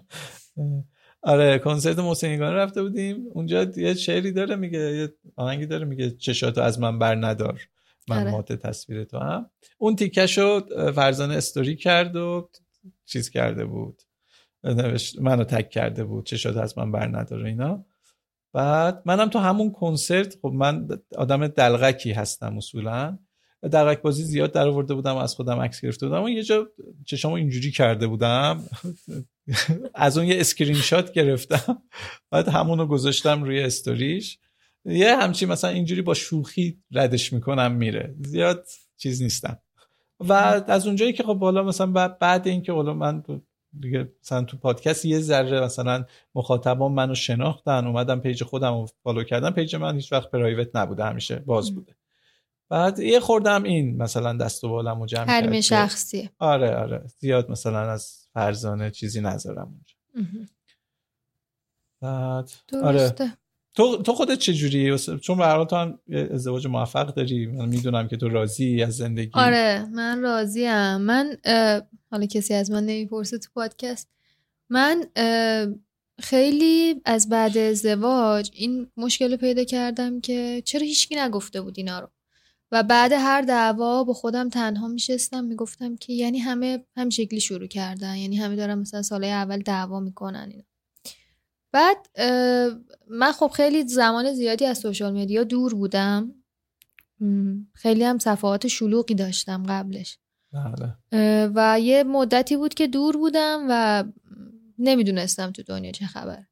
آره، کنسرت محسن یگانه رفته بودیم، اونجا یه شعری داره میگه، یه آهنگی داره میگه چشاتو از من بر ندار من آره. مات تصویر تو هم، اون تیکشو فرزانه استوری کرد و چیز کرده بود، منو تگ کرده بود چشاتو از من بر ندار اینا. بعد منم تو همون کنسرت، خب من آدم دلغکی هستم اصولا، دلغک بازی زیاد در آورده بودم، از خودم عکس گرفته بودم و یه جا چشامو اینجوری کرده بودم از اون یه اسکرین شات گرفتم، بعد همونو گذاشتم روی استوریش، یه همچین مثلا اینجوری با شوخی ردش میکنم میره، زیاد چیز نیستم. و از اونجایی که خب حالا مثلا بعد اینکه حالا من دیگه مثلا تو پادکست یه ذره مثلا مخاطبان منو شناختن، اومدم پیج خودم رو فالو کردن، پیج من هیچ وقت پرایوت نبوده، همیشه باز بوده، بعد یه خوردم این مثلا دست و بالمو جمع کرد، حریم شخصی. آره آره، زیاد مثلا از فرزانه چیزی نذارم اونجا. بعد آره، تو خودت چه جوری؟ چون به هر حال تو هم ازدواج موفق داری، من میدونم که تو راضی از زندگی. آره من راضیم. من حالا کسی از من نمیپرسه تو پادکست، من خیلی از بعد ازدواج این مشکل رو پیدا کردم که چرا هیچکی نگفته بود اینا رو، و بعد هر دعوا با خودم تنها میشستم میگفتم که یعنی همه هم شکلی شروع کردن، یعنی همه دارن مثلا سالهای اول دعوا میکنن اینا. بعد من خب خیلی زمان زیادی از سوشال میدیا دور بودم، خیلی هم صفحات شلوغی داشتم قبلش و یه مدتی بود که دور بودم و نمیدونستم تو دنیا چه خبر،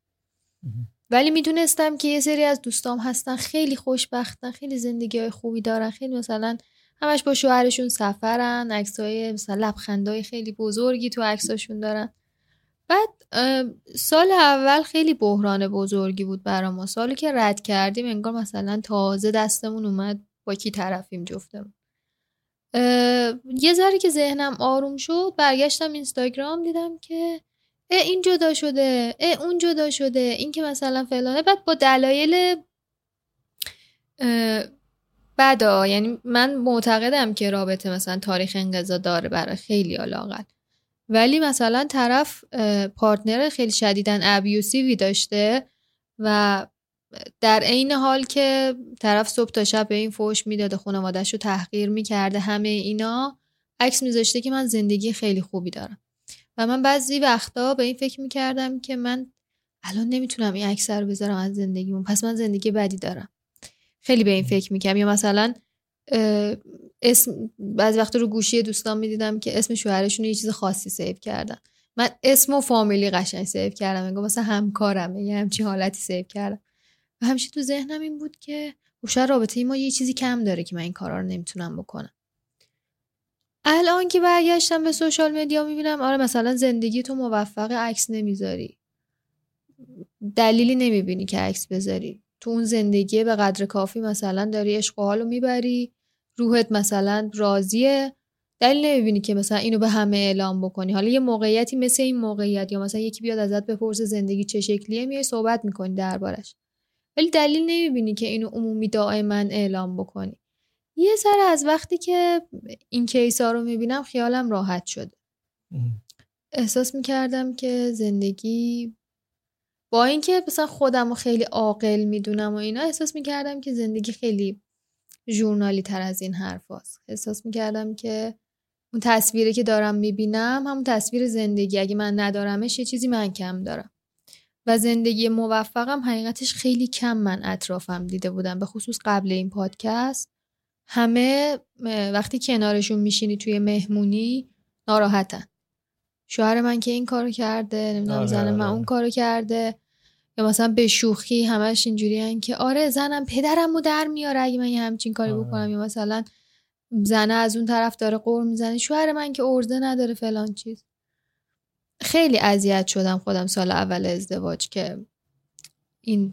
ولی میدونستم که یه سری از دوستام هستن خیلی خوشبختن، خیلی زندگی‌های خوبی دارن، خیلی مثلا همش با شوهرشون سفرن، عکسای مثلا لبخندای خیلی بزرگی تو عکساشون دارن. بعد سال اول خیلی بحران بزرگی بود برای ما، سالی که رد کردیم انگار مثلا تازه دستمون اومد با کی طرفیم جفتمون. یه ذره که ذهنم آروم شد برگشتم اینستاگرام، دیدم که این جدا شده، اون جدا شده، این که مثلا فلانه، بعد با دلایل بدا. یعنی من معتقدم که رابطه مثلا تاریخ انقضا داره برای خیلی علاقه، ولی مثلا طرف پارتنر خیلی شدیداً ابیوسیوی داشته و در عین حال که طرف صبح تا شب به این فحش میداده، خانواده‌اش رو تحقیر میکرده، همه اینا، عکس میذاشته که من زندگی خیلی خوبی دارم. و من بعضی وقتا به این فکر میکردم که من الان نمیتونم این عکس رو بذارم از زندگیمون، پس من زندگی بدی دارم. خیلی به این فکر میکردم. یا مثلا اسم، بعضی وقتا رو گوشی دوستان میدیدم که اسم شوهرشون یه چیز خاصی سیو کردن، من اسم و فامیلی قشنگ سیو کردم، انگار واسه همکارم یه همچین حالتی سیو کردم. و همیشه تو ذهنم این بود که شاید رابطه ما یه چیزی کم داره که من این کارا رو نمیتونم بکنم. الان که برگشتم به سوشال مدیا میبینم آره مثلا زندگی تو موفقه، عکس نمیذاری، دلیلی نمیبینی که عکس بذاری، تو اون زندگی به قدر کافی مثلا داری عشق و حالو میبری، روحت مثلا راضیه، دلیل نمیبینی که مثلا اینو به همه اعلام بکنی. حالا یه موقعیتی مثل این موقعیت یا مثلا یکی بیاد ازت بپرسه زندگی چه شکلیه، میای صحبت میکنی دربارش، ولی دلیل نمیبینی که اینو عمومی دائما اعلام بکنی. یه سر از وقتی که این کیسا رو میبینم خیالم راحت شده، احساس میکردم که زندگی، با اینکه مثلا خودم رو خیلی عاقل میدونم و اینا، احساس میکردم که زندگی خیلی ژورنالی تر از این حرف هست. احساس میکردم که اون تصویری که دارم میبینم همون تصویر زندگی، اگه من ندارمش یه چیزی من کم دارم. و زندگی موفقم حقیقتش خیلی کم من اطرافم دیده بودم، به خصوص قبل این پادکست. همه وقتی کنارشون میشینی توی مهمونی ناراحتن، شوهر من که این کارو کرده، نمیدونم زن من اون کارو کرده، یا مثلا به شوخی همش اینجوری ان که آره زنم پدرمو در میاره اگه من همچین کاری بکنم، یا مثلا زنه از اون طرف داره قور میزنه شوهر من که ارزه نداره فلان چیز. خیلی اذیت شدم خودم سال اول ازدواج که این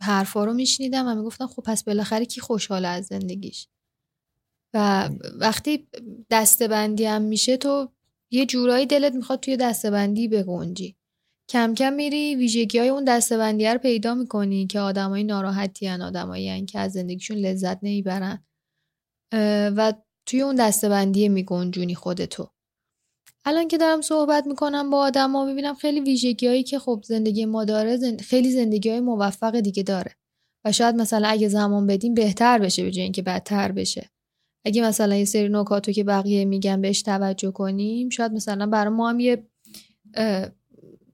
حرفا رو میشنیدم و میگفتم خب پس بالاخره کی خوشحال از زندگیش. و وقتی دستبندی هم میشه تو یه جورایی دلت میخواد توی دستبندی بگنجی، کم کم میری ویژگی‌های اون دستبندی رو پیدا میکنی که آدمای ناراحتی ان، آدمایی ان که از زندگیشون لذت نمیبرن و توی اون دستبندی میگنجونی خودتو. الان که دارم صحبت میکنم با آدما میبینم خیلی ویژگی‌هایی که خب زندگی ما داره خیلی زندگی‌های موفق دیگه داره و شاید مثلا اگه زمان بدیم بهتر بشه به جای اینکه بدتر بشه. اگه مثلا یه سری نکاتو که بقیه میگن بهش توجه کنیم شاید مثلا برای ما هم یه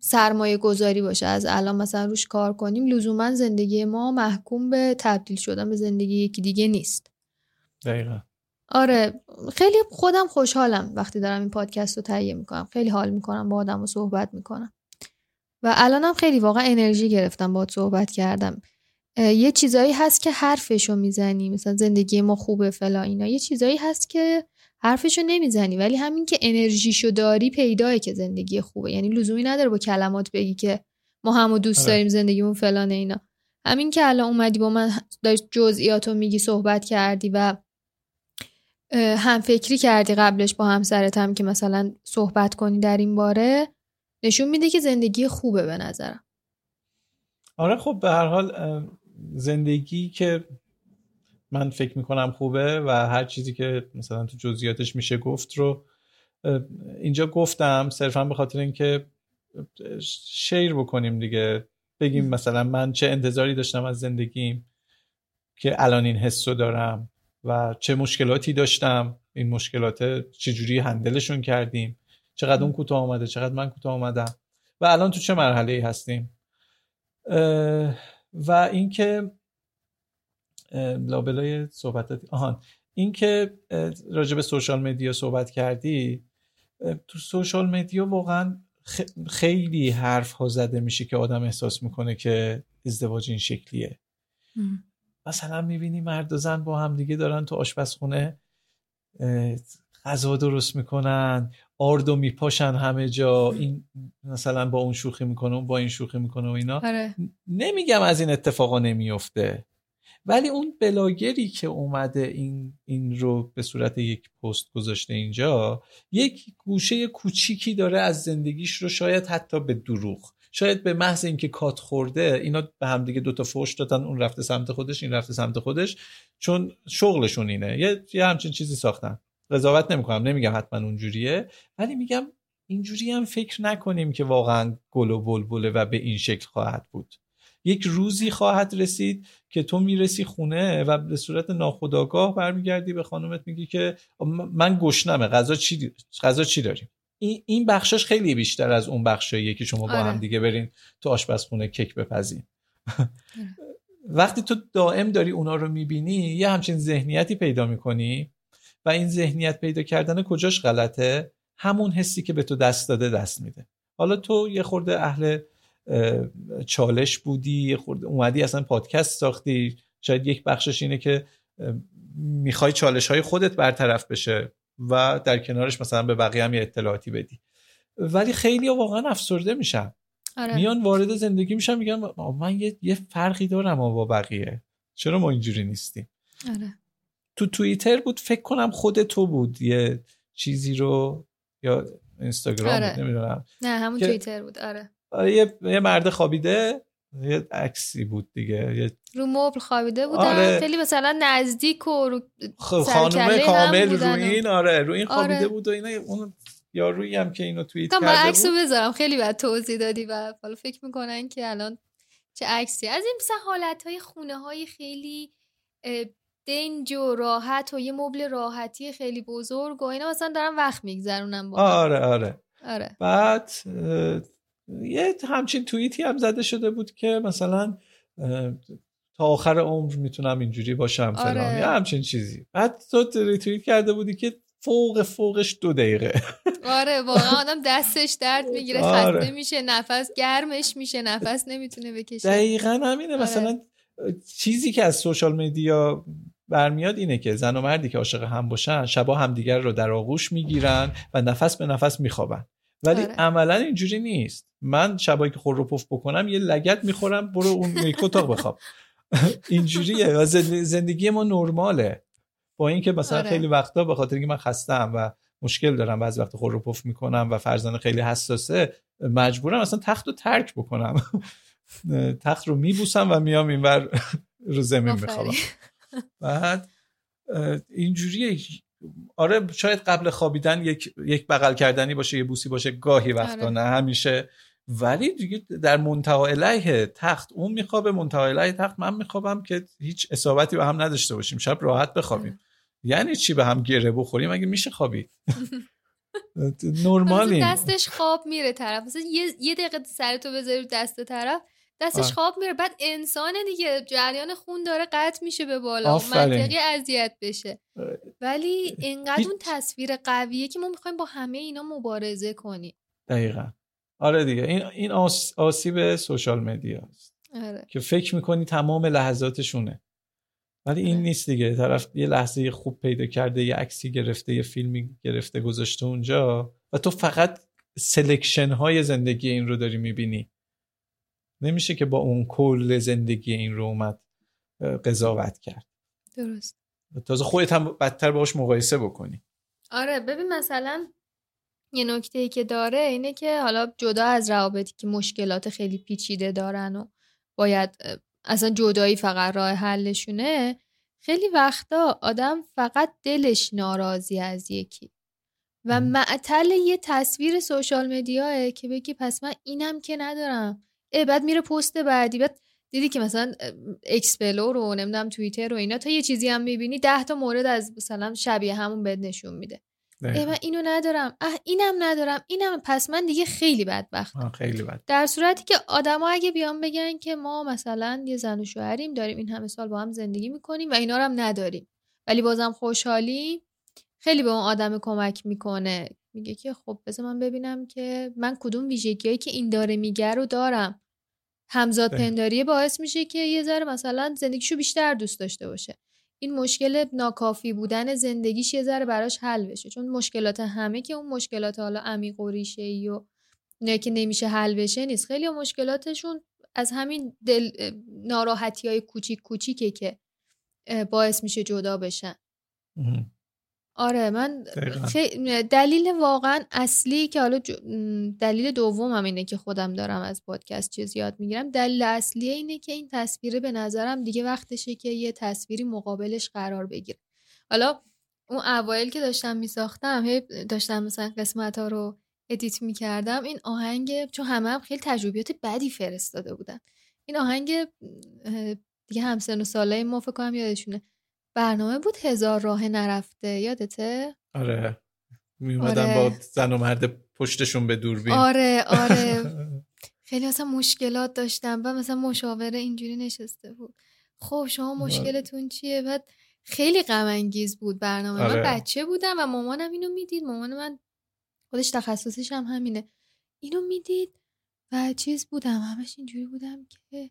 سرمایه گذاری باشه. از الان مثلا روش کار کنیم لزوما زندگی ما محکوم به تبدیل شدن به زندگی یکی دیگه نیست. دقیقاً. آره خیلی خودم خوشحالم وقتی دارم این پادکست رو تهیه میکنم، خیلی حال میکنم با آدم رو صحبت میکنم و الانم خیلی واقعا انرژی گرفتم باهات صحبت کردم. یه چیزایی هست که حرفشو میزنی، مثلا زندگی ما خوبه فلا اینا، یه چیزایی هست که حرفشو نمیزنی ولی همین که انرژیشو داری پیداه که زندگی خوبه. یعنی لزومی نداره با کلمات بگی که ما همو دوست داریم زندگیمون فلانه اینا. همین که الان اومدی با من داری جزئیاتو میگی، صحبت کردی و هم فکری کردی قبلش با همسرت هم که مثلا صحبت کنی در این باره، نشون میده که زندگی خوبه به نظرم. آره خب به هر حال زندگی که من فکر میکنم خوبه و هر چیزی که مثلا تو جزئیاتش میشه گفت رو اینجا گفتم صرفا به خاطر اینکه شیر بکنیم دیگه، بگیم مثلا من چه انتظاری داشتم از زندگیم که الان این حسو دارم و چه مشکلاتی داشتم، این مشکلات چجوری هندلشون کردیم، چقدر اون کوتاه اومده، چقدر من کوتاه اومدم و الان تو چه مرحله‌ای هستیم. و اینکه لابلای صحبتات اینکه راجع به سوشال مدیا صحبت کردی، تو سوشال مدیا واقعا خیلی حرف ها زده میشه که آدم احساس میکنه که ازدواج این شکلیه. مثلا میبینی مرد و زن با هم دیگه دارن تو آشپزخونه غذا درست میکنن، آردو میپاشن همه جا، این مثلا با اون شوخی میکنه و با این شوخی میکنه و اینا. آره. نمیگم از این اتفاقا نمیفته ولی اون بلاگری که اومده این رو به صورت یک پست گذاشته اینجا، یک گوشه کوچیکی داره از زندگیش رو شاید حتی به دروغ، شاید به محض اینکه کات خورده اینا به هم دیگه دوتا فوش دادن، اون رفته سمت خودش این رفته سمت خودش چون شغلشون اینه، یه همچین چیزی ساختن. قضاوت نمی‌کنم، نمیگم حتما اونجوریه ولی میگم اینجوری هم فکر نکنیم که واقعا گل و بلبله و به این شکل خواهد بود. یک روزی خواهد رسید که تو میرسی خونه و به صورت ناخودآگاه برمیگردی به خانومت میگی که من گشنمه، غذا چی داریم. این بخشش خیلی بیشتر از اون بخشیه که شما با هم دیگه برین تو آشپزخونه کیک بپزین. وقتی تو دائم داری اونا رو میبینی یه همچین ذهنیتی پیدا میکنی و این ذهنیت پیدا کردن کجاش غلطه؟ همون حسی که به تو دست داده دست میده. حالا تو یه خورده اهل چالش بودی، یه خورده اومدی اصلا پادکست ساختی، شاید یک بخشش اینه که میخوای چالش های خودت برطرف بشه و در کنارش مثلا به بقیه هم یه اطلاعاتی بدی. ولی خیلی واقعا افسرده میشم. آره. میان وارد زندگی میشم میگم من یه فرقی دارم با بقیه، چرا ما اینجوری نیستیم. آره. تو توییتر بود فکر کنم، خود تو بود یه چیزی رو، یا اینستاگرام. آره. بود نمیدونم، نه همون توییتر بود. آره. یه مرد خوابیده، یه عکسی بود دیگه، رو مبل خوابیده بودن. آره. خیلی مثلا نزدیک و رو خانومه کامل رو این رو این خوابیده. آره. بود و اینا. اون یارویی هم که اینو توییت کرده بود، من عکسو بذارم، خیلی بد توضیح دادی و حالا فکر میکنن که الان چه عکسی از این مثلا حالت‌های خونه‌های خیلی دنج و راحت و یه مبل راحتی خیلی بزرگ و اینا، مثلا دارن وقت میگذرونن با هم. آره بعد یه همچین توییتی هم زده شده بود که مثلا تا آخر عمر میتونم اینجوری باشم. آره. فلان، همچین چیزی. بعد تو ریتوییت کرده بودی که فوقش 2 دقیقه. آره واقعا آدم دستش درد میگیره، آره. خسته میشه، نفس گرمش میشه، نفس نمیتونه بکشه. دقیقاً همینه. آره. مثلا چیزی که از سوشال میدیا برمیاد اینه که زن و مردی که عاشق هم باشن شبا همدیگر رو در آغوش میگیرن و نفس به نفس میخوابن، ولی آره. عملا اینجوری نیست. من شبایی که خور رو پف بکنم یه لگد میخورم، برو اون یک اتاق بخواب. اینجوریه و زندگی ما نرماله، با اینکه مثلا آره. خیلی وقتا به خاطر اینکه من خستم و مشکل دارم، بعضی وقت خور رو پف میکنم و فرزانه خیلی حساسه، مجبورم اصلا تخت رو ترک بکنم. تخت رو میبوسم و میام اینور رو زمین میخوابم. بعد اینجوریه. آره شاید قبل خوابیدن یک بغل کردنی باشه، یه بوسی باشه، گاهی وقتا آره. نه همیشه، ولی دیگه در منتها الیه تخت اون میخوابه، منتها الیه تخت من میخوابم که هیچ اصابتی به هم نداشته باشیم، شب راحت بخوابیم. یعنی چی به هم گره بخوریم؟ مگه میشه خوابید؟ نرمالیم. دستش خواب میره طرف، مثلا یه دقیقه سرتو بذاری دست طرف، دستش آه. خواب میره. بعد انسانه دیگه، جریان خون داره قطع میشه به بالا، منطقی اذیت بشه. ولی اینقدر اون تصویر قویه که ما میخوایم با همه اینا مبارزه کنیم. دقیقاً. آره دیگه این آسیب سوشال مدیا است. آره. که فکر میکنی تمام لحظاتشونه، ولی این آره. نیست دیگه. طرف یه لحظه خوب پیدا کرده، یه عکسی گرفته، یه فیلمی گرفته گذاشته اونجا و تو فقط سلکشن های زندگی این رو داری میبینی. نمیشه که با اون کل زندگی این رو اومد قضاوت کرد. درست. تازه خودت هم بدتر باهاش مقایسه بکنی. آره ببین مثلا یه نکته‌ای که داره اینه که حالا جدا از روابطی که مشکلات خیلی پیچیده دارن و باید اصلا جدایی فقط راه حلشونه، خیلی وقتا آدم فقط دلش ناراضی از یکی و معطل یه تصویر سوشال مدیاه که بگی پس من اینم که ندارم. بعد میره پست بعدی، بعد دیدی که مثلا اکسپلور و نمیدونم توییتر و اینا، تا یه چیزی هم میبینی 10 تا مورد از مثلا شبیه همون بد نشون میده. من اینو ندارم، اینم ندارم، اینم، پس من دیگه خیلی بدبختم. خیلی بد. در صورتی که آدما اگه بیان بگن که ما مثلا یه زن و شوهریم، داریم این همه سال با هم زندگی میکنیم و اینا رو هم نداریم، ولی بازم خوشحالیم، خیلی به اون آدم کمک میکنه. میگه که خب بذار من ببینم که من کدوم ویژگیایی که این داره میگه رو دارم. همزاد پنداری باعث میشه که یه ذره مثلا زندگیشو بیشتر دوست داشته باشه. این مشکل ناکافی بودن زندگیش یه ذره براش حل بشه، چون مشکلات همه که اون مشکلات حالا عمیق و ریشه‌ای و نه که نمیشه حل بشه نیست. خیلی مشکلاتشون از همین ناراحتی‌های کوچیک کوچیکه که باعث میشه جدا بشن. آره من دلیل واقعا اصلی که حالا دلیل دومم اینه که خودم دارم از پادکست چیز یاد میگیرم، دلیل اصلی اینه که این تصویره به نظرم دیگه وقتشه که یه تصویری مقابلش قرار بگیره. حالا اون اوایل که داشتم میساختم، داشتم مثلا قسمت‌ها رو ادیت میکردم، این آهنگ، چون همه هم خیلی تجربیات بدی فرستاده بودن، این آهنگ دیگه همسن و سالای ما فکر کنم یادشونه، برنامه بود 1000 راه نرفته، یادته؟ آره میومدن آره. با زن و مرد پشتشون به دوربین. آره آره. خیلی اصلا مشکلات داشتم و مثلا مشاوره اینجوری نشسته بود، خب شما مشکلتون چیه؟ بعد خیلی غم انگیز بود برنامه. آره. من بچه بودم و مامانم اینو میدید، مامان من خودش تخصصش هم همینه، اینو میدید و چیز بودم، همش اینجوری بودم که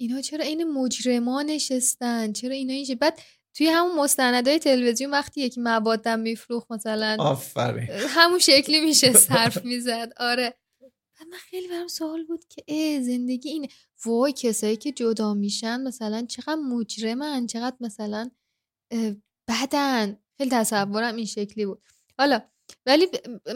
اینا چرا این مجرمان نشستن، چرا اینا اینجوری. بعد توی همون مستندهای تلویزیون وقتی یکی موادم میفروخت مثلا، آفرین، همون شکلی میشه صرف میزد. آره و من خیلی برام سوال بود که زندگی اینه. وای کسایی که جدا میشن مثلا چقدر مجرمن، چقدر مثلا بدن، خیلی تصورم این شکلی بود. حالا ولی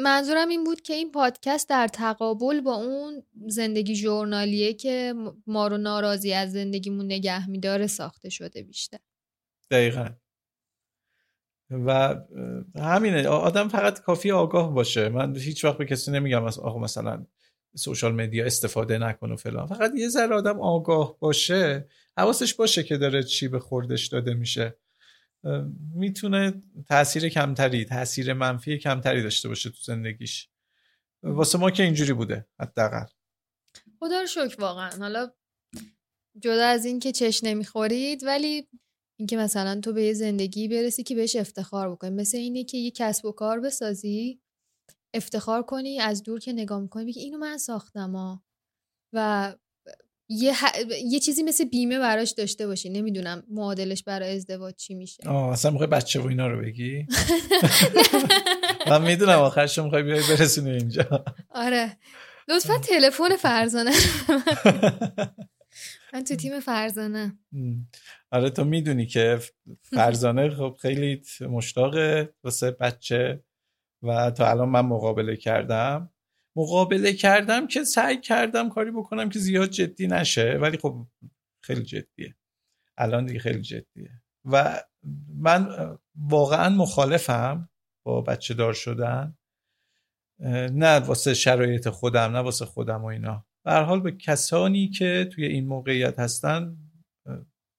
منظورم این بود که این پادکست در تقابل با اون زندگی ژورنالیه که ما رو ناراضی از زندگیمون نگه میداره ساخته شده بیشتر. دقیقاً. و همینه، آدم فقط کافی آگاه باشه. من هیچ وقت به کسی نمیگم آقا مثلا سوشال مدیا استفاده نکن و فلان، فقط یه ذره آدم آگاه باشه، حواسش باشه که داره چی به خوردش داده میشه، میتونه تأثیر منفی کمتری داشته باشه تو زندگیش. واسه ما که اینجوری بوده حداقل. خدا رو شکر واقعا. حالا جدا از این که چش نمیخورید، ولی اینکه مثلا تو به یه زندگی برسی که بهش افتخار بکنی، مثل اینه که یه کسب و کار بسازی، افتخار کنی، از دور که نگاه می‌کنی بگی اینو من ساختم ها، و یه چیزی مثل بیمه براش داشته باشی. نمیدونم معادلش برای ازدواج چی میشه. اصلا میخوای بچه و اینا رو بگی؟ من میدونم آخرش میخوای بیای برسونی اینجا. آره لطفا تلفن فرزانه. من تو تیم فرزانه. آره تو میدونی که فرزانه خب خیلی مشتاقه واسه بچه و تا الان من مقابله کردم که سعی کردم کاری بکنم که زیاد جدی نشه، ولی خب خیلی جدیه الان دیگه، خیلی جدیه و من واقعا مخالفم با بچه دار شدن، نه واسه شرایط خودم نه واسه خودم و اینا. به هر حال به کسانی که توی این موقعیت هستن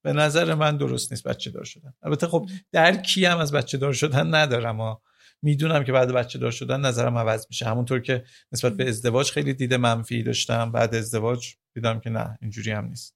به نظر من درست نیست بچه دار شدن. البته خب درکی هم از بچه دار شدن ندارم ها، میدونم که بعد بچه دار شدن نظرم عوض میشه، همونطور که نسبت به ازدواج خیلی دید منفی داشتم، بعد ازدواج دیدم که نه اینجوری هم نیست.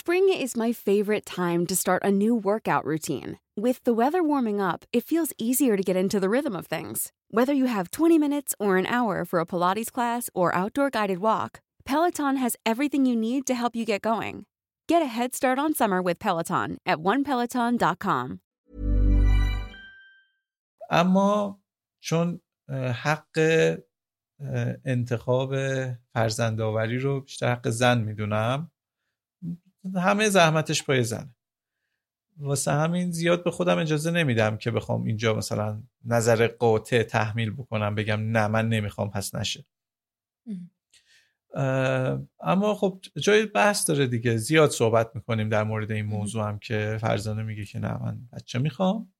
Spring is my favorite time to start a new workout routine. With the weather warming up, it feels easier to get into the rhythm of things. Whether you have 20 minutes or an hour for a Pilates class or outdoor guided walk, Peloton has everything you need to help you get going. Get a head start on summer with Peloton at onepeloton.com. اما چون حق انتخاب فرزندآوری رو بیشتر حق زن میدونم، همه زحمتش پای زنه، واسه همین زیاد به خودم اجازه نمیدم که بخوام اینجا مثلا نظر قاطع تحمیل بکنم، بگم نه من نمیخوام پس نشه. اما خب جای بحث داره دیگه، زیاد صحبت میکنیم در مورد این موضوع هم که فرزانه میگه که نه من بچه میخوام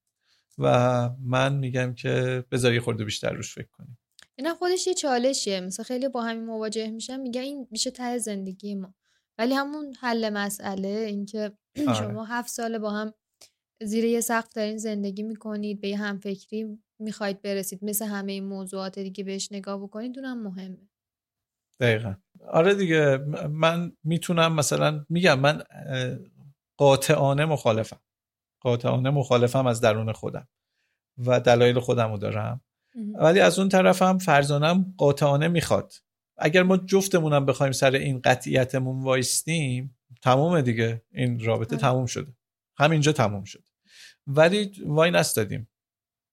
و من میگم که بذاری خورده بیشتر روش فکر کنیم. اینا خودش یه چالشیه، مثلا خیلی با همین مواجه میشم، میگن این میشه ته زندگی ما، ولی همون حل مسئله این که شما 7 سال با هم زیر یه سقف دارین زندگی میکنید، به یه همفکری میخواید برسید، مثل همه این موضوعات دیگه بهش نگاه بکنید، اونم مهمه. دقیقا آره دیگه. من میتونم مثلا میگم من قاطعانه مخالفم از درون خودم و دلایل خودم رو دارم، ولی از اون طرف هم فرزانم قاطعانه میخواد. اگر ما جفتمونم بخوایم سر این قطعیتمون وایستیم تمام دیگه، این رابطه تموم شده، همینجا تموم شد. ولی وای نستادیم،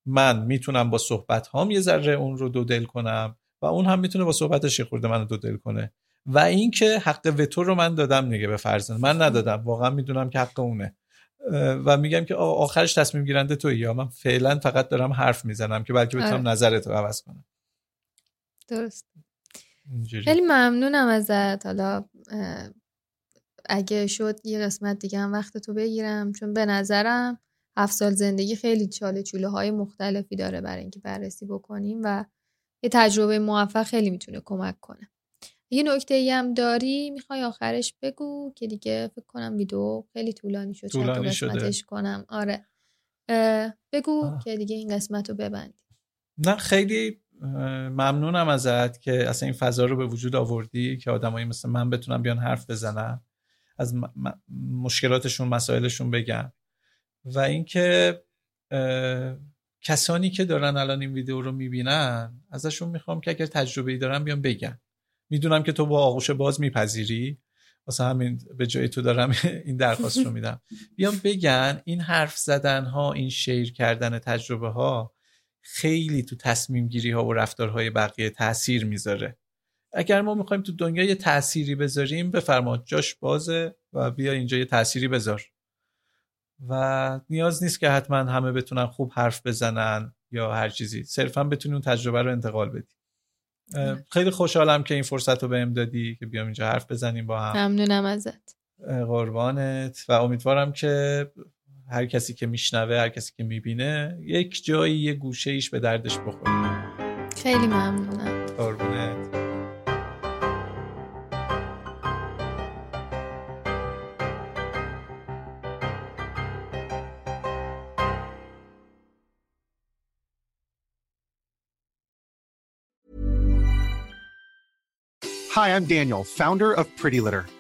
من میتونم با صحبت هام یه ذره اون رو دودل کنم و اون هم میتونه با صحبتش یه خورده منو دودل کنه. و این که حق وتو رو من دادم دیگه به فرزانه، من ندادم، واقعا میدونم که حق اونه و میگم که آخرش تصمیم گیرنده تویی، یا من فعلا فقط دارم حرف میزنم که بلکه بتونم نظرت رو عوض کنم. درست. خیلی ممنونم ازت. حالا اگه شد یه قسمت دیگه هم وقت تو بگیرم، چون به نظرم 7 سال زندگی خیلی چاله چوله های مختلفی داره برای اینکه بررسی بکنیم و یه تجربه موفق خیلی میتونه کمک کنه. یه نکته‌ای هم داری میخوای آخرش بگو که دیگه فکر کنم ویدیو خیلی طولانی شد، چند قسمتش کنم. آره بگو که دیگه این قسمت رو ببندیم. نه خیلی ممنونم ازت که اصلا این فضا رو به وجود آوردی که آدمایی مثل من بتونن بیان حرف بزنن، از مشکلاتشون مسائلشون بگن، و اینکه کسانی که دارن الان این ویدیو رو میبینن ازشون میخوام که اگر تجربه‌ای دارن بیان بگن. میدونم که تو با آغوش باز میپذیری، واسه همین به جای تو دارم این درخواست رو میدم، بیان بگن این حرف زدن ها، این شیر کردن تجربه ها خیلی تو تصمیم گیری ها و رفتارهای بقیه تأثیر میذاره. اگر ما میخوایم تو دنیا یه تأثیری بذاریم بفرما، جاش بازه و بیا اینجا یه تأثیری بذار. و نیاز نیست که حتما همه بتونن خوب حرف بزنن یا هر چیزی، صرفا بتونی اون تجربه رو انتقال بدی. خیلی خوشحالم که این فرصت رو بهم دادی که بیام اینجا حرف بزنیم با هم. ممنونم ازت. قربانت. و امیدوارم که هر کسی که میشنوه، هر کسی که میبینه، یک جایی یه گوشه ایش به دردش بخوره. خیلی ممنونم. قربونت. Hi, I'm Daniel, founder of Pretty Litter.